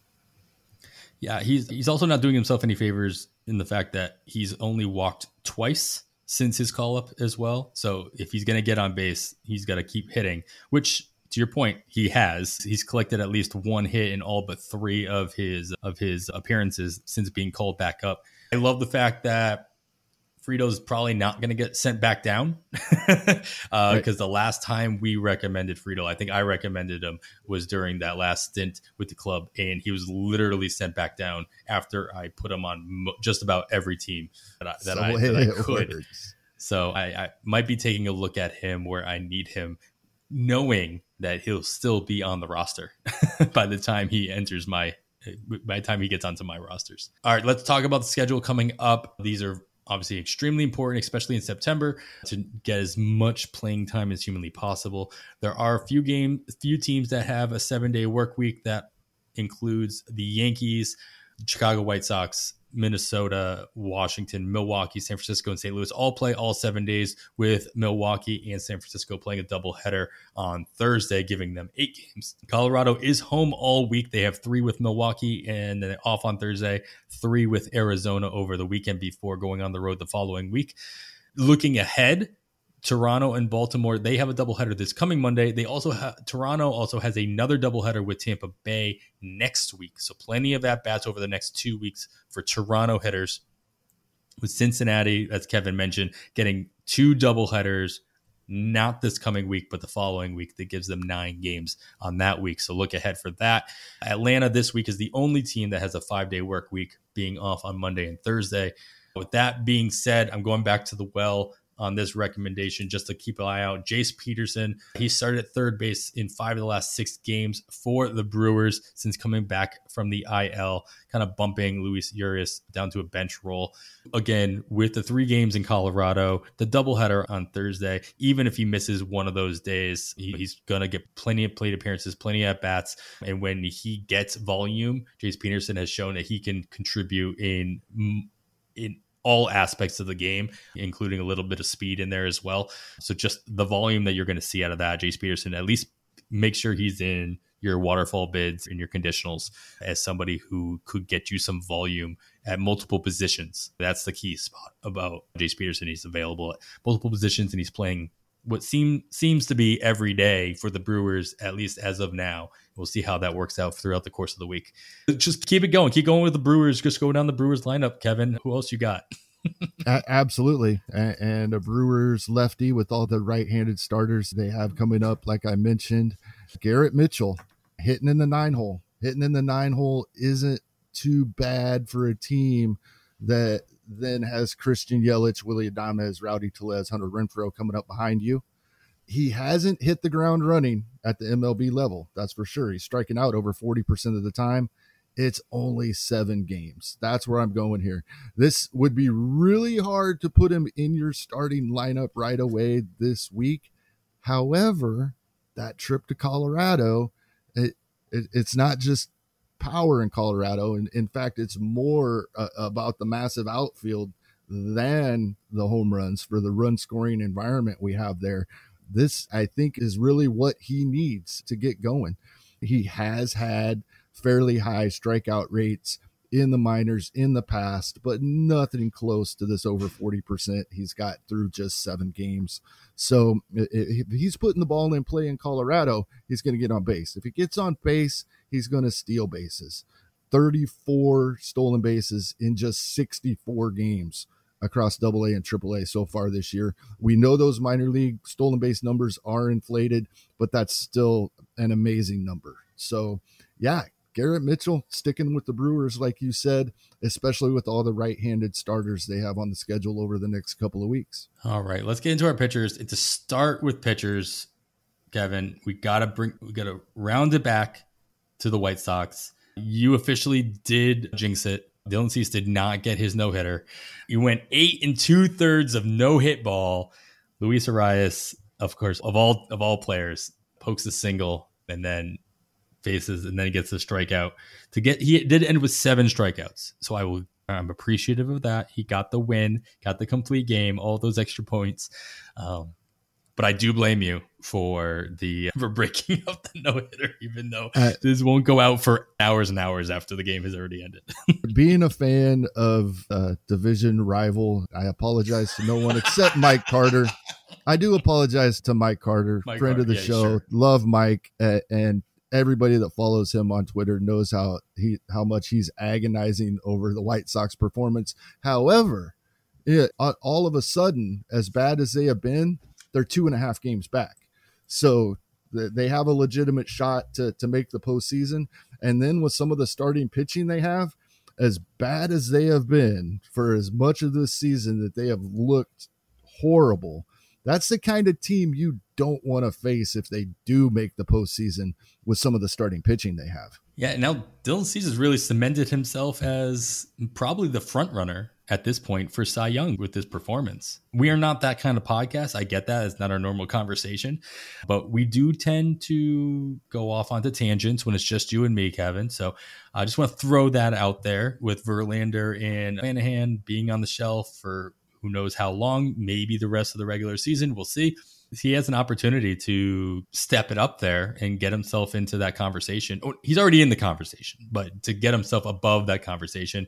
Yeah, he's he's also not doing himself any favors in the fact that he's only walked twice since his call-up as well. So if he's going to get on base, he's got to keep hitting, which, to your point, he has. He's collected at least one hit in all but three of his of his appearances since being called back up. I love the fact that Frito's probably not going to get sent back down because uh, right. the last time we recommended Frito, I think I recommended him, was during that last stint with the club, and he was literally sent back down after I put him on mo- just about every team that I, that I, that I could. Words. So I, I might be taking a look at him where I need him, knowing that he'll still be on the roster by the time he enters my by the time he gets onto my rosters. All right, let's talk about the schedule coming up. These are obviously extremely important, especially in September, to get as much playing time as humanly possible. There are a few game, few teams that have a seven-day work week. That includes the Yankees, Chicago White Sox, Minnesota, Washington, Milwaukee, San Francisco, and Saint Louis. All play all seven days, with Milwaukee and San Francisco playing a doubleheader on Thursday, giving them eight games. Colorado is home all week. They have three with Milwaukee and then off on Thursday, three with Arizona over the weekend before going on the road the following week. Looking ahead, Toronto and Baltimore, they have a doubleheader this coming Monday. They also have, Toronto also has another doubleheader with Tampa Bay next week. So plenty of at-bats over the next two weeks for Toronto hitters, with Cincinnati, as Kevin mentioned, getting two doubleheaders, not this coming week, but the following week. That gives them nine games on that week. So look ahead for that. Atlanta this week is the only team that has a five-day work week, being off on Monday and Thursday. With that being said, I'm going back to the well on this recommendation just to keep an eye out. Jace Peterson, he started at third base in five of the last six games for the Brewers since coming back from the I L, kind of bumping Luis Urias down to a bench role. Again, with the three games in Colorado, the doubleheader on Thursday, even if he misses one of those days, he, he's going to get plenty of plate appearances, plenty of at-bats. And when he gets volume, Jace Peterson has shown that he can contribute in in. all aspects of the game, including a little bit of speed in there as well. So just the volume that you're going to see out of that, Jace Peterson, at least make sure he's in your waterfall bids and your conditionals as somebody who could get you some volume at multiple positions. That's the key spot about Jace Peterson. He's available at multiple positions, and he's playing what seem, seems to be every day for the Brewers, at least as of now. We'll see how that works out throughout the course of the week. Just keep it going. Keep going with the Brewers. Just go down the Brewers lineup, Kevin. Who else you got? Absolutely. And a Brewers lefty with all the right-handed starters they have coming up, like I mentioned. Garrett Mitchell hitting in the nine hole. Hitting in the nine hole isn't too bad for a team that then has Christian Yelich, Willy Adames, Rowdy Tellez, Hunter Renfroe coming up behind you. He hasn't hit the ground running at the M L B level. That's for sure. He's striking out over forty percent of the time. It's only seven games. That's where I'm going here. This would be really hard to put him in your starting lineup right away this week. However, that trip to Colorado, it, it it's not just power in Colorado. In, in fact, it's more uh, about the massive outfield than the home runs for the run scoring environment we have there. This, I think, is really what he needs to get going. He has had fairly high strikeout rates in the minors in the past, but nothing close to this over forty percent he's got through just seven games. So if he's putting the ball in play in Colorado, he's going to get on base. If he gets on base, he's going to steal bases. thirty-four stolen bases in just sixty-four games across double A and triple A so far this year. We know those minor league stolen base numbers are inflated, but that's still an amazing number. So yeah, Garrett Mitchell sticking with the Brewers, like you said, especially with all the right-handed starters they have on the schedule over the next couple of weeks. All right, let's get into our pitchers. It's a start with pitchers, Kevin. We gotta bring, we gotta round it back to the White Sox. You officially did jinx it. Dylan Cease did not get his no-hitter. You went eight and two-thirds of no-hit ball. Luis Arias, of course, of all of all players, pokes a single and then faces and then gets a strikeout to get. He did end with seven strikeouts, so I will. I'm appreciative of that. He got the win, got the complete game, all those extra points. Um, but I do blame you for the for breaking up the no hitter, even though uh, this won't go out for hours and hours after the game has already ended. Being a fan of uh, division rival, I apologize to no one except Mike Carter. I do apologize to Mike Carter, Mike friend Carter, of the yeah, show. Sure. Love Mike uh, and. Everybody that follows him on Twitter knows how he how much he's agonizing over the White Sox performance. However, it, all of a sudden, as bad as they have been, they're two and a half games back. So th- they have a legitimate shot to, to make the postseason. And then with some of the starting pitching they have, as bad as they have been for as much of this season that they have looked horrible, that's the kind of team you don't want to face if they do make the postseason with some of the starting pitching they have. Yeah, now Dylan Cease has really cemented himself as probably the front runner at this point for Cy Young with this performance. We are not that kind of podcast. I get that. It's not our normal conversation, but we do tend to go off onto tangents when it's just you and me, Kevin. So I just want to throw that out there with Verlander and Shanahan being on the shelf for who knows how long, maybe the rest of the regular season. We'll see. He has an opportunity to step it up there and get himself into that conversation. He's already in the conversation, but to get himself above that conversation,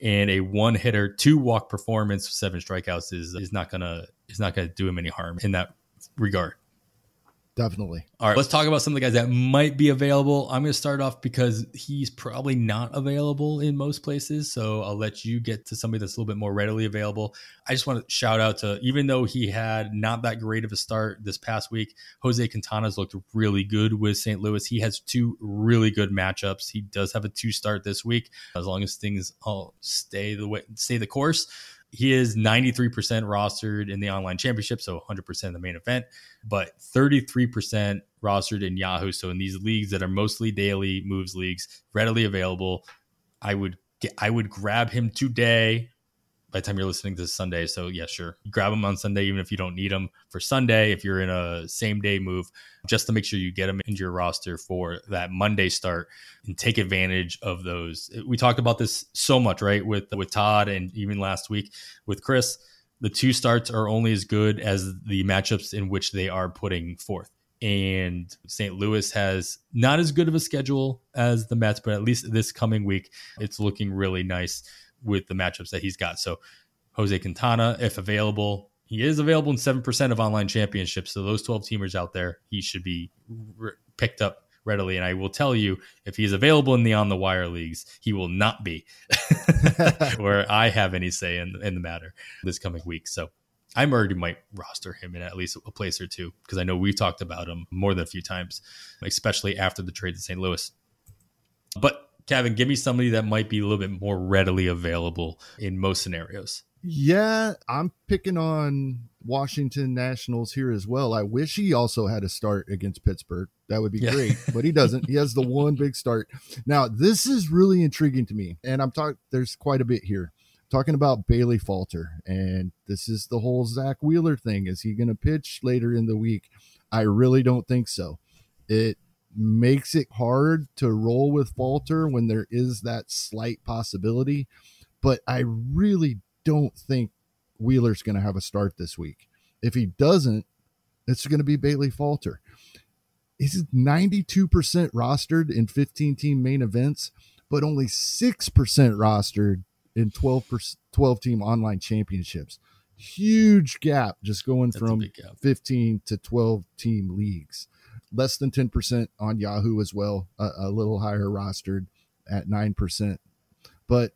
and a one hitter, two walk performance, seven strikeouts is, is not going to, is not going to do him any harm in that regard. Definitely. All right. Let's talk about some of the guys that might be available. I'm going to start off because he's probably not available in most places. So I'll let you get to somebody that's a little bit more readily available. I just want to shout out to, even though he had not that great of a start this past week, Jose Quintana's looked really good with Saint Louis. He has two really good matchups. He does have a two start this week. As long as things all stay the way, stay the course. He is ninety-three percent rostered in the online championship, so one hundred percent in the main event, but thirty-three percent rostered in Yahoo. So in these leagues that are mostly daily moves leagues, readily available, I would get, I would grab him today by the time you're listening to this Sunday. So yeah, sure. Grab him on Sunday, even if you don't need him for Sunday, if you're in a same day move, just to make sure you get him into your roster for that Monday start and take advantage of those. We talked about this so much, right? With, with Todd and even last week with Chris, the two starts are only as good as the matchups in which they are putting forth. And Saint Louis has not as good of a schedule as the Mets, but at least this coming week, it's looking really nice with the matchups that he's got. So Jose Quintana, if available, he is available in seven percent of online championships. So those twelve teamers out there, he should be re- picked up readily. And I will tell you, if he's available in the on the wire leagues, he will not be where I have any say in, in the matter this coming week. So I already might roster him in at least a place or two, because I know we've talked about him more than a few times, especially after the trade to Saint Louis. But Kevin, give me somebody that might be a little bit more readily available in most scenarios. Yeah, I'm picking on Washington Nationals here as well. I wish he also had a start against Pittsburgh. That would be yeah. great, but he doesn't. He has the one big start. Now, this is really intriguing to me, and I'm talking, there's quite a bit here. I'm talking about Bailey Falter, and this is the whole Zach Wheeler thing. Is he going to pitch later in the week? I really don't think so. It makes it hard to roll with Falter when there is that slight possibility, but I really don't think Wheeler's going to have a start this week. If he doesn't, it's going to be Bailey Falter. He's ninety-two percent rostered in fifteen team main events, but only six percent rostered in twelve team online championships. Huge gap, just going That's from fifteen to twelve team leagues. Less than ten percent on Yahoo as well, a, a little higher rostered at nine percent. But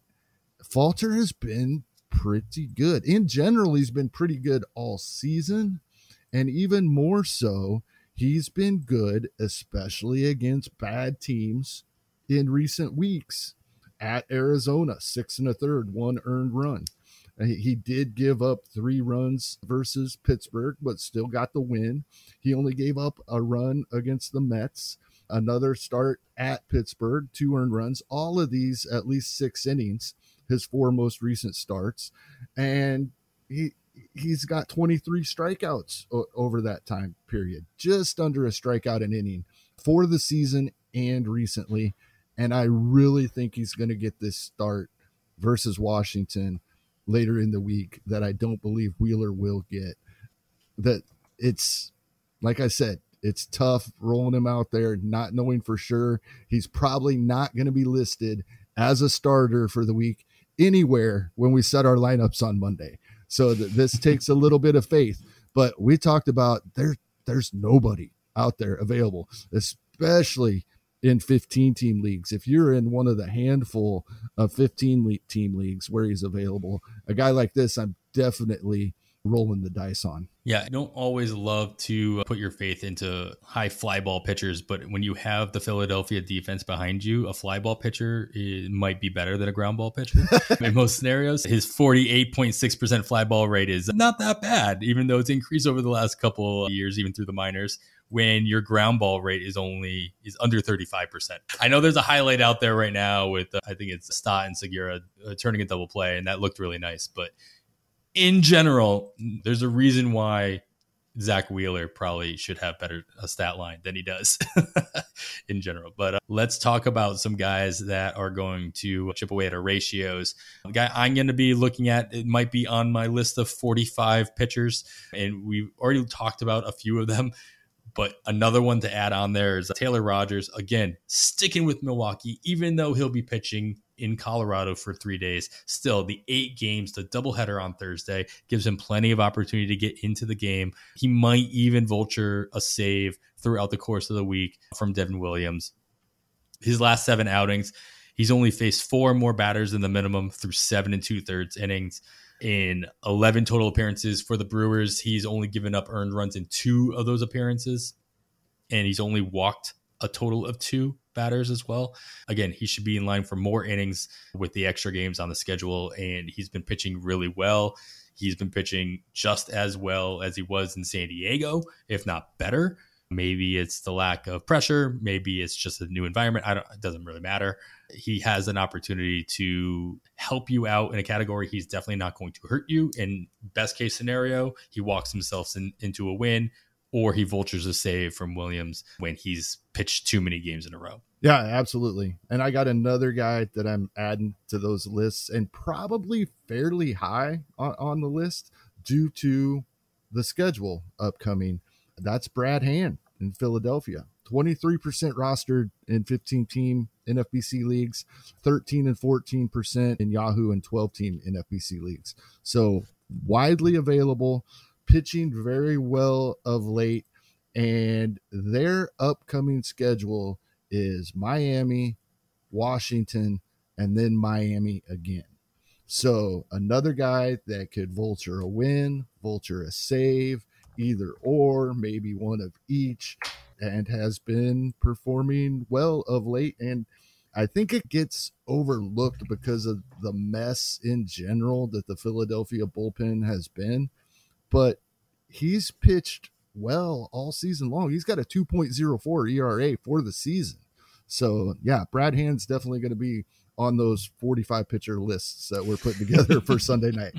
Falter has been pretty good. In general, he's been pretty good all season, and even more so, he's been good, especially against bad teams in recent weeks. At Arizona, six and a third, one earned run. He did give up three runs versus Pittsburgh, but still got the win. He only gave up a run against the Mets, another start at Pittsburgh, two earned runs, all of these at least six innings, his four most recent starts. And he, he's got twenty-three strikeouts o- over that time period, just under a strikeout an inning for the season and recently. And I really think he's going to get this start versus Washington later in the week that I don't believe Wheeler will get. That it's, like I said, it's tough rolling him out there, not knowing for sure. He's probably not going to be listed as a starter for the week anywhere when we set our lineups on Monday. So th- this takes a little bit of faith, but we talked about there, there's nobody out there available, especially in fifteen team leagues. If you're in one of the handful of fifteen team leagues where he's available, a guy like this, I'm definitely rolling the dice on. Yeah, I don't always love to put your faith into high fly ball pitchers, but when you have the Philadelphia defense behind you, a fly ball pitcher it might be better than a ground ball pitcher in most scenarios. His forty-eight point six percent fly ball rate is not that bad, even though it's increased over the last couple of years, even through the minors, when your ground ball rate is only is under thirty-five percent. I know there's a highlight out there right now with, uh, I think it's Stott and Segura uh, turning a double play, and that looked really nice, but in general, there's a reason why Zach Wheeler probably should have better a stat line than he does in general. But uh, let's talk about some guys that are going to chip away at our ratios. The guy I'm going to be looking at, it might be on my list of forty-five pitchers, and we've already talked about a few of them. But another one to add on there is Taylor Rogers. Again, sticking with Milwaukee, even though he'll be pitching in Colorado for three days. Still, the eight games, the doubleheader on Thursday gives him plenty of opportunity to get into the game. He might even vulture a save throughout the course of the week from Devin Williams. His last seven outings, he's only faced four more batters than the minimum through seven and two-thirds innings. In eleven total appearances for the Brewers, he's only given up earned runs in two of those appearances, and he's only walked a total of two batters as well. Again, he should be in line for more innings with the extra games on the schedule, and he's been pitching really well. He's been pitching just as well as he was in San Diego, if not better. Maybe it's the lack of pressure. Maybe it's just a new environment. I don't, it doesn't really matter. He has an opportunity to help you out in a category. He's definitely not going to hurt you. And best case scenario, he walks himself in, into a win, or he vultures a save from Williams when he's pitched too many games in a row. Yeah, absolutely. And I got another guy that I'm adding to those lists, and probably fairly high on, on the list due to the schedule upcoming. That's Brad Hand in Philadelphia, twenty-three percent rostered in fifteen team N F B C leagues, thirteen and fourteen percent in Yahoo and twelve team N F B C leagues. So widely available, pitching very well of late, and their upcoming schedule is Miami, Washington, and then Miami again. So another guy that could vulture a win, vulture a save, either or, maybe one of each, and has been performing well of late. And I think it gets overlooked because of the mess in general that the Philadelphia bullpen has been. But he's pitched well all season long. He's got a two point oh four E R A for the season. So yeah, Brad Hand's definitely going to be on those forty-five pitcher lists that we're putting together for Sunday night.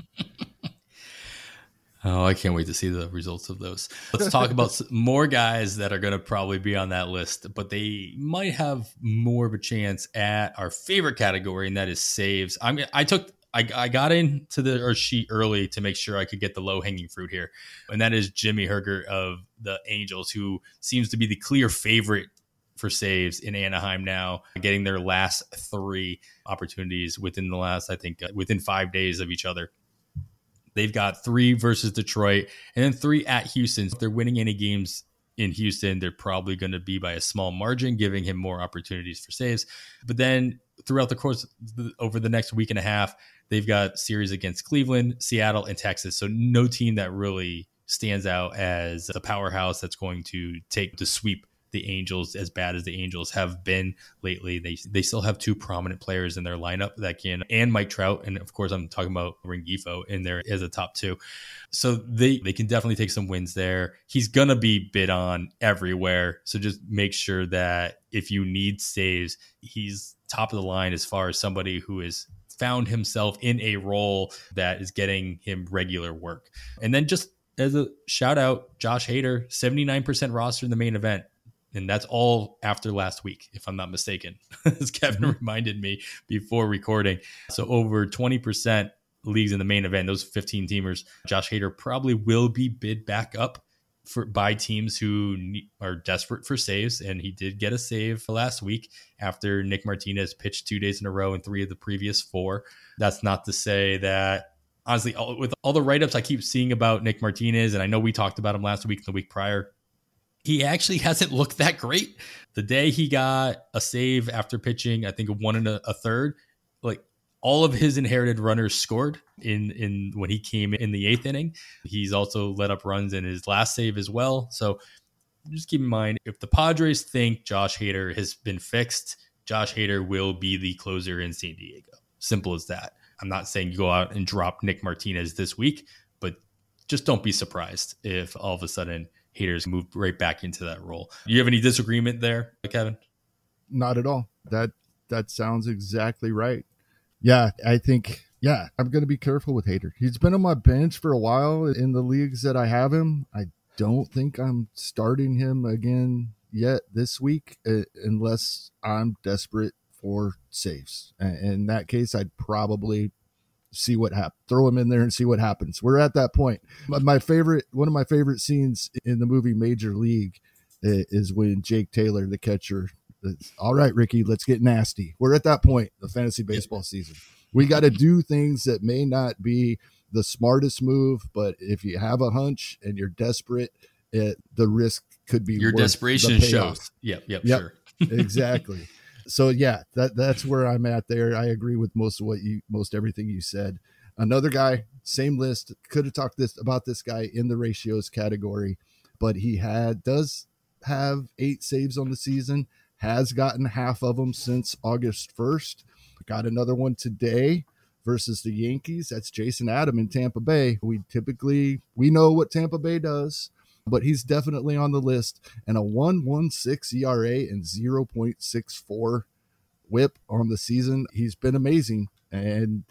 Oh, I can't wait to see the results of those. Let's talk about more guys that are going to probably be on that list, but they might have more of a chance at our favorite category, and that is saves. I mean, I took, I, I got into the sheet early to make sure I could get the low hanging fruit here, and that is Jimmy Herger of the Angels, who seems to be the clear favorite for saves in Anaheim now, getting their last three opportunities within the last, I think, uh, within five days of each other. They've got three versus Detroit and then three at Houston. If they're winning any games in Houston, they're probably going to be by a small margin, giving him more opportunities for saves. But then throughout the course, over the next week and a half, they've got series against Cleveland, Seattle, and Texas. So no team that really stands out as the powerhouse that's going to take the sweep the Angels, as bad as the Angels have been lately. They they still have two prominent players in their lineup that can, and Mike Trout, and of course I'm talking about Rengifo in there as a top two. So they, they can definitely take some wins there. He's going to be bid on everywhere. So just make sure that if you need saves, he's top of the line as far as somebody who is found himself in a role that is getting him regular work. And then just as a shout out, Josh Hader, seventy-nine percent roster in the main event. And that's all after last week, if I'm not mistaken, as Kevin reminded me before recording. So over twenty percent leagues in the main event, those fifteen teamers, Josh Hader probably will be bid back up for by teams who need, are desperate for saves. And he did get a save last week after Nick Martinez pitched two days in a row and three of the previous four. That's not to say that, honestly, all, with all the write-ups I keep seeing about Nick Martinez, and I know we talked about him last week and the week prior, he actually hasn't looked that great. The day he got a save after pitching, I think one and a, a third, like all of his inherited runners scored in, in when he came in the eighth inning. He's also let up runs in his last save as well. So just keep in mind, if the Padres think Josh Hader has been fixed, Josh Hader will be the closer in San Diego. Simple as that. I'm not saying you go out and drop Nick Martinez this week, but just don't be surprised if all of a sudden Hader's moved right back into that role. Do you have any disagreement there, Kevin? Not at all. That that sounds exactly right. Yeah, I think, yeah, I'm going to be careful with Hader. He's been on my bench for a while in the leagues that I have him. I don't think I'm starting him again yet this week uh, unless I'm desperate for saves. And in that case, I'd probably see what happens, throw him in there and see what happens. We're at that point. My favorite, one of my favorite scenes in the movie Major League is when Jake Taylor, the catcher, is, all right, Ricky, let's get nasty. We're at that point, the fantasy baseball season. We got to do things that may not be the smartest move, but if you have a hunch and you're desperate, it, the risk could be your worth desperation shows. Yep, yep, yep, sure. Exactly. So yeah, that that's where I'm at there. I agree with most of what you, most everything you said. Another guy, same list, could have talked this about this guy in the ratios category, but he had, does have eight saves on the season, has gotten half of them since August first. Got another one today versus the Yankees. That's Jason Adam in Tampa Bay. We typically, we know what Tampa Bay does, but he's definitely on the list, and a one point one six E R A and zero point six four whip on the season. He's been amazing, and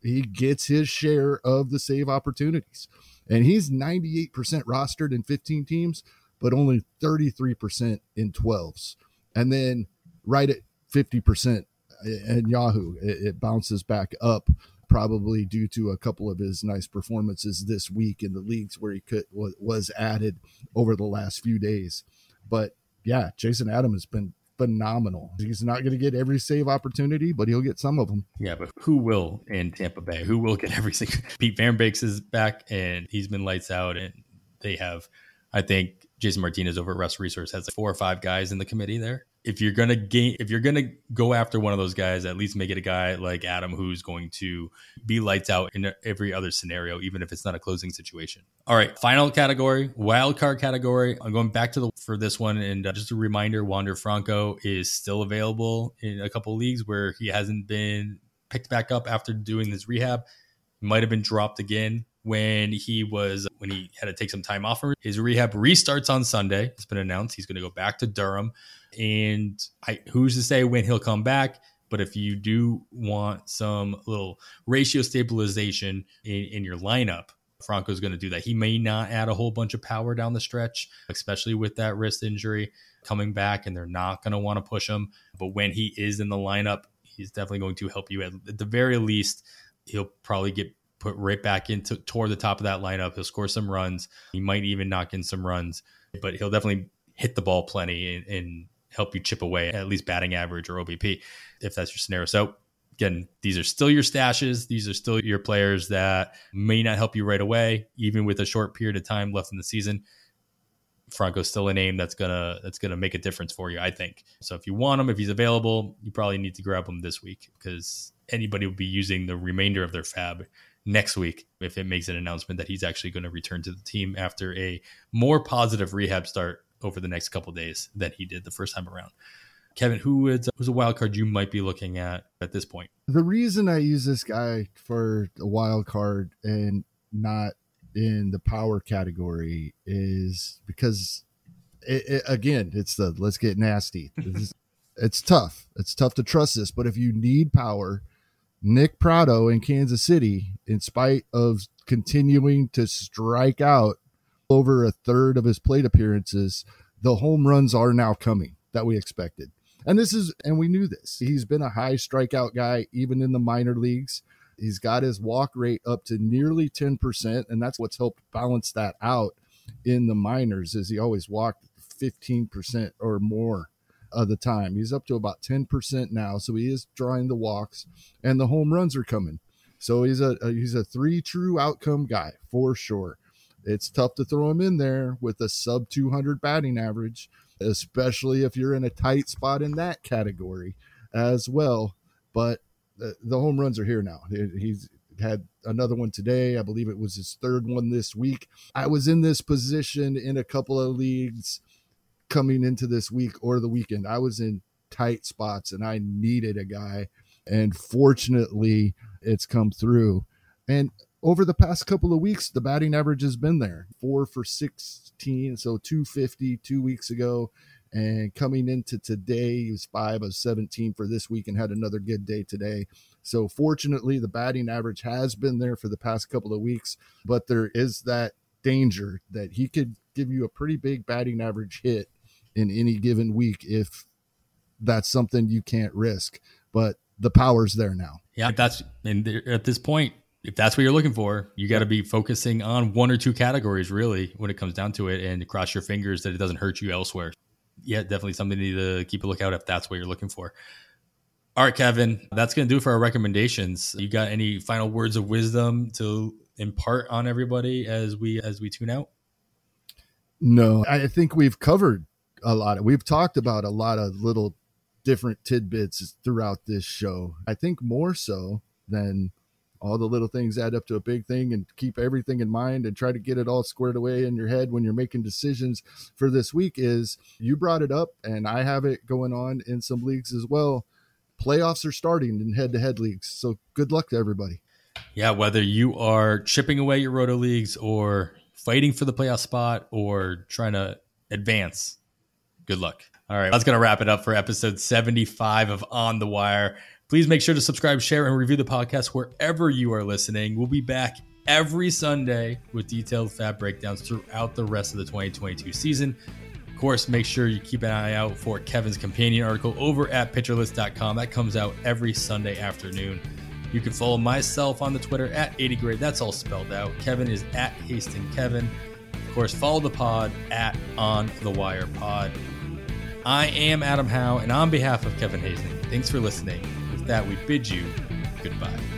he gets his share of the save opportunities. And he's ninety-eight percent rostered in fifteen teams, but only thirty-three percent in twelves. And then right at fifty percent in Yahoo, it, it bounces back up, probably due to a couple of his nice performances this week in the leagues where he could was added over the last few days. But yeah, Jason Adam has been phenomenal. He's not going to get every save opportunity, but he'll get some of them. Yeah, but who will in Tampa Bay? Who will get every single? Pete Van Bakes is back, and he's been lights out, and they have, I think, Jason Martinez over at Roster Resource has like four or five guys in the committee there. If you're gonna gain, if you're gonna go after one of those guys, at least make it a guy like Adam who's going to be lights out in every other scenario, even if it's not a closing situation. All right, final category, wild card category. I'm going back to the for this one, and uh, just a reminder: Wander Franco is still available in a couple of leagues where he hasn't been picked back up after doing this rehab. might have been dropped again when he was when he had to take some time off. His rehab restarts on Sunday. It's been announced he's going to go back to Durham. And I, who's to say when he'll come back? But if you do want some little ratio stabilization in, in your lineup, Franco's going to do that. He may not add a whole bunch of power down the stretch, especially with that wrist injury coming back, and they're not going to want to push him. But when he is in the lineup, he's definitely going to help you. At, at the very least, he'll probably get put right back into toward the top of that lineup. He'll score some runs. He might even knock in some runs, but he'll definitely hit the ball plenty and, and help you chip away at least batting average or O B P if that's your scenario. So again, these are still your stashes. These are still your players that may not help you right away, even with a short period of time left in the season. Franco's still a name that's gonna that's gonna make a difference for you, I think. So if you want him, if he's available, you probably need to grab him this week, because anybody will be using the remainder of their fab next week if it makes an announcement that he's actually going to return to the team after a more positive rehab start over the next couple of days than he did the first time around. Kevin, who is who's a wild card you might be looking at at this point? The reason I use this guy for a wild card and not in the power category is because, it, it, again, it's the let's get nasty. It's, it's tough. It's tough to trust this, but if you need power, Nick Prado in Kansas City, in spite of continuing to strike out over a third of his plate appearances, the home runs are now coming that we expected. And this is, and we knew this. He's been a high strikeout guy, even in the minor leagues. He's got his walk rate up to nearly ten percent, and that's what's helped balance that out in the minors, is he always walked fifteen percent or more of the time. He's up to about ten percent now, so he is drawing the walks, and the home runs are coming. So he's a, a he's a three true outcome guy for sure. It's tough to throw him in there with a sub two hundred batting average, especially if you're in a tight spot in that category as well. But the, the home runs are here now. He's had another one today. I believe it was his third one this week. I was in this position in a couple of leagues coming into this week or the weekend. I was in tight spots and I needed a guy. And fortunately, it's come through. And over the past couple of weeks, the batting average has been there. four for sixteen, so two fifty two weeks ago. And coming into today, he was five of seventeen for this week and had another good day today. So fortunately, the batting average has been there for the past couple of weeks. But there is that danger that he could give you a pretty big batting average hit in any given week if that's something you can't risk. But the power's there now. Yeah, that's and at this point, if that's what you're looking for, you got to be focusing on one or two categories, really, when it comes down to it, and cross your fingers that it doesn't hurt you elsewhere. Yeah, definitely something to keep a lookout if that's what you're looking for. All right, Kevin, that's going to do it for our recommendations. You got any final words of wisdom to impart on everybody as we as we tune out? No, I think we've covered a lot. We've talked about a lot of little different tidbits throughout this show. I think more so than all the little things add up to a big thing, and keep everything in mind and try to get it all squared away in your head when you're making decisions for this week is you brought it up, and I have it going on in some leagues as well. Playoffs are starting in head-to-head leagues, so good luck to everybody. Yeah, whether you are chipping away your roto leagues or fighting for the playoff spot or trying to advance, good luck. All right, that's going to wrap it up for episode seventy-five of On The Wire. Please make sure to subscribe, share, and review the podcast wherever you are listening. We'll be back every Sunday with detailed fab breakdowns throughout the rest of the twenty twenty-two season. Of course, make sure you keep an eye out for Kevin's companion article over at pitcher list dot com. That comes out every Sunday afternoon. You can follow myself on the Twitter at eighty grade. That's all spelled out. Kevin is at Hastin Kevin. Of course, follow the pod at On The Wire Pod. I am Adam Howe, and on behalf of Kevin Hastin, thanks for listening. That we bid you goodbye.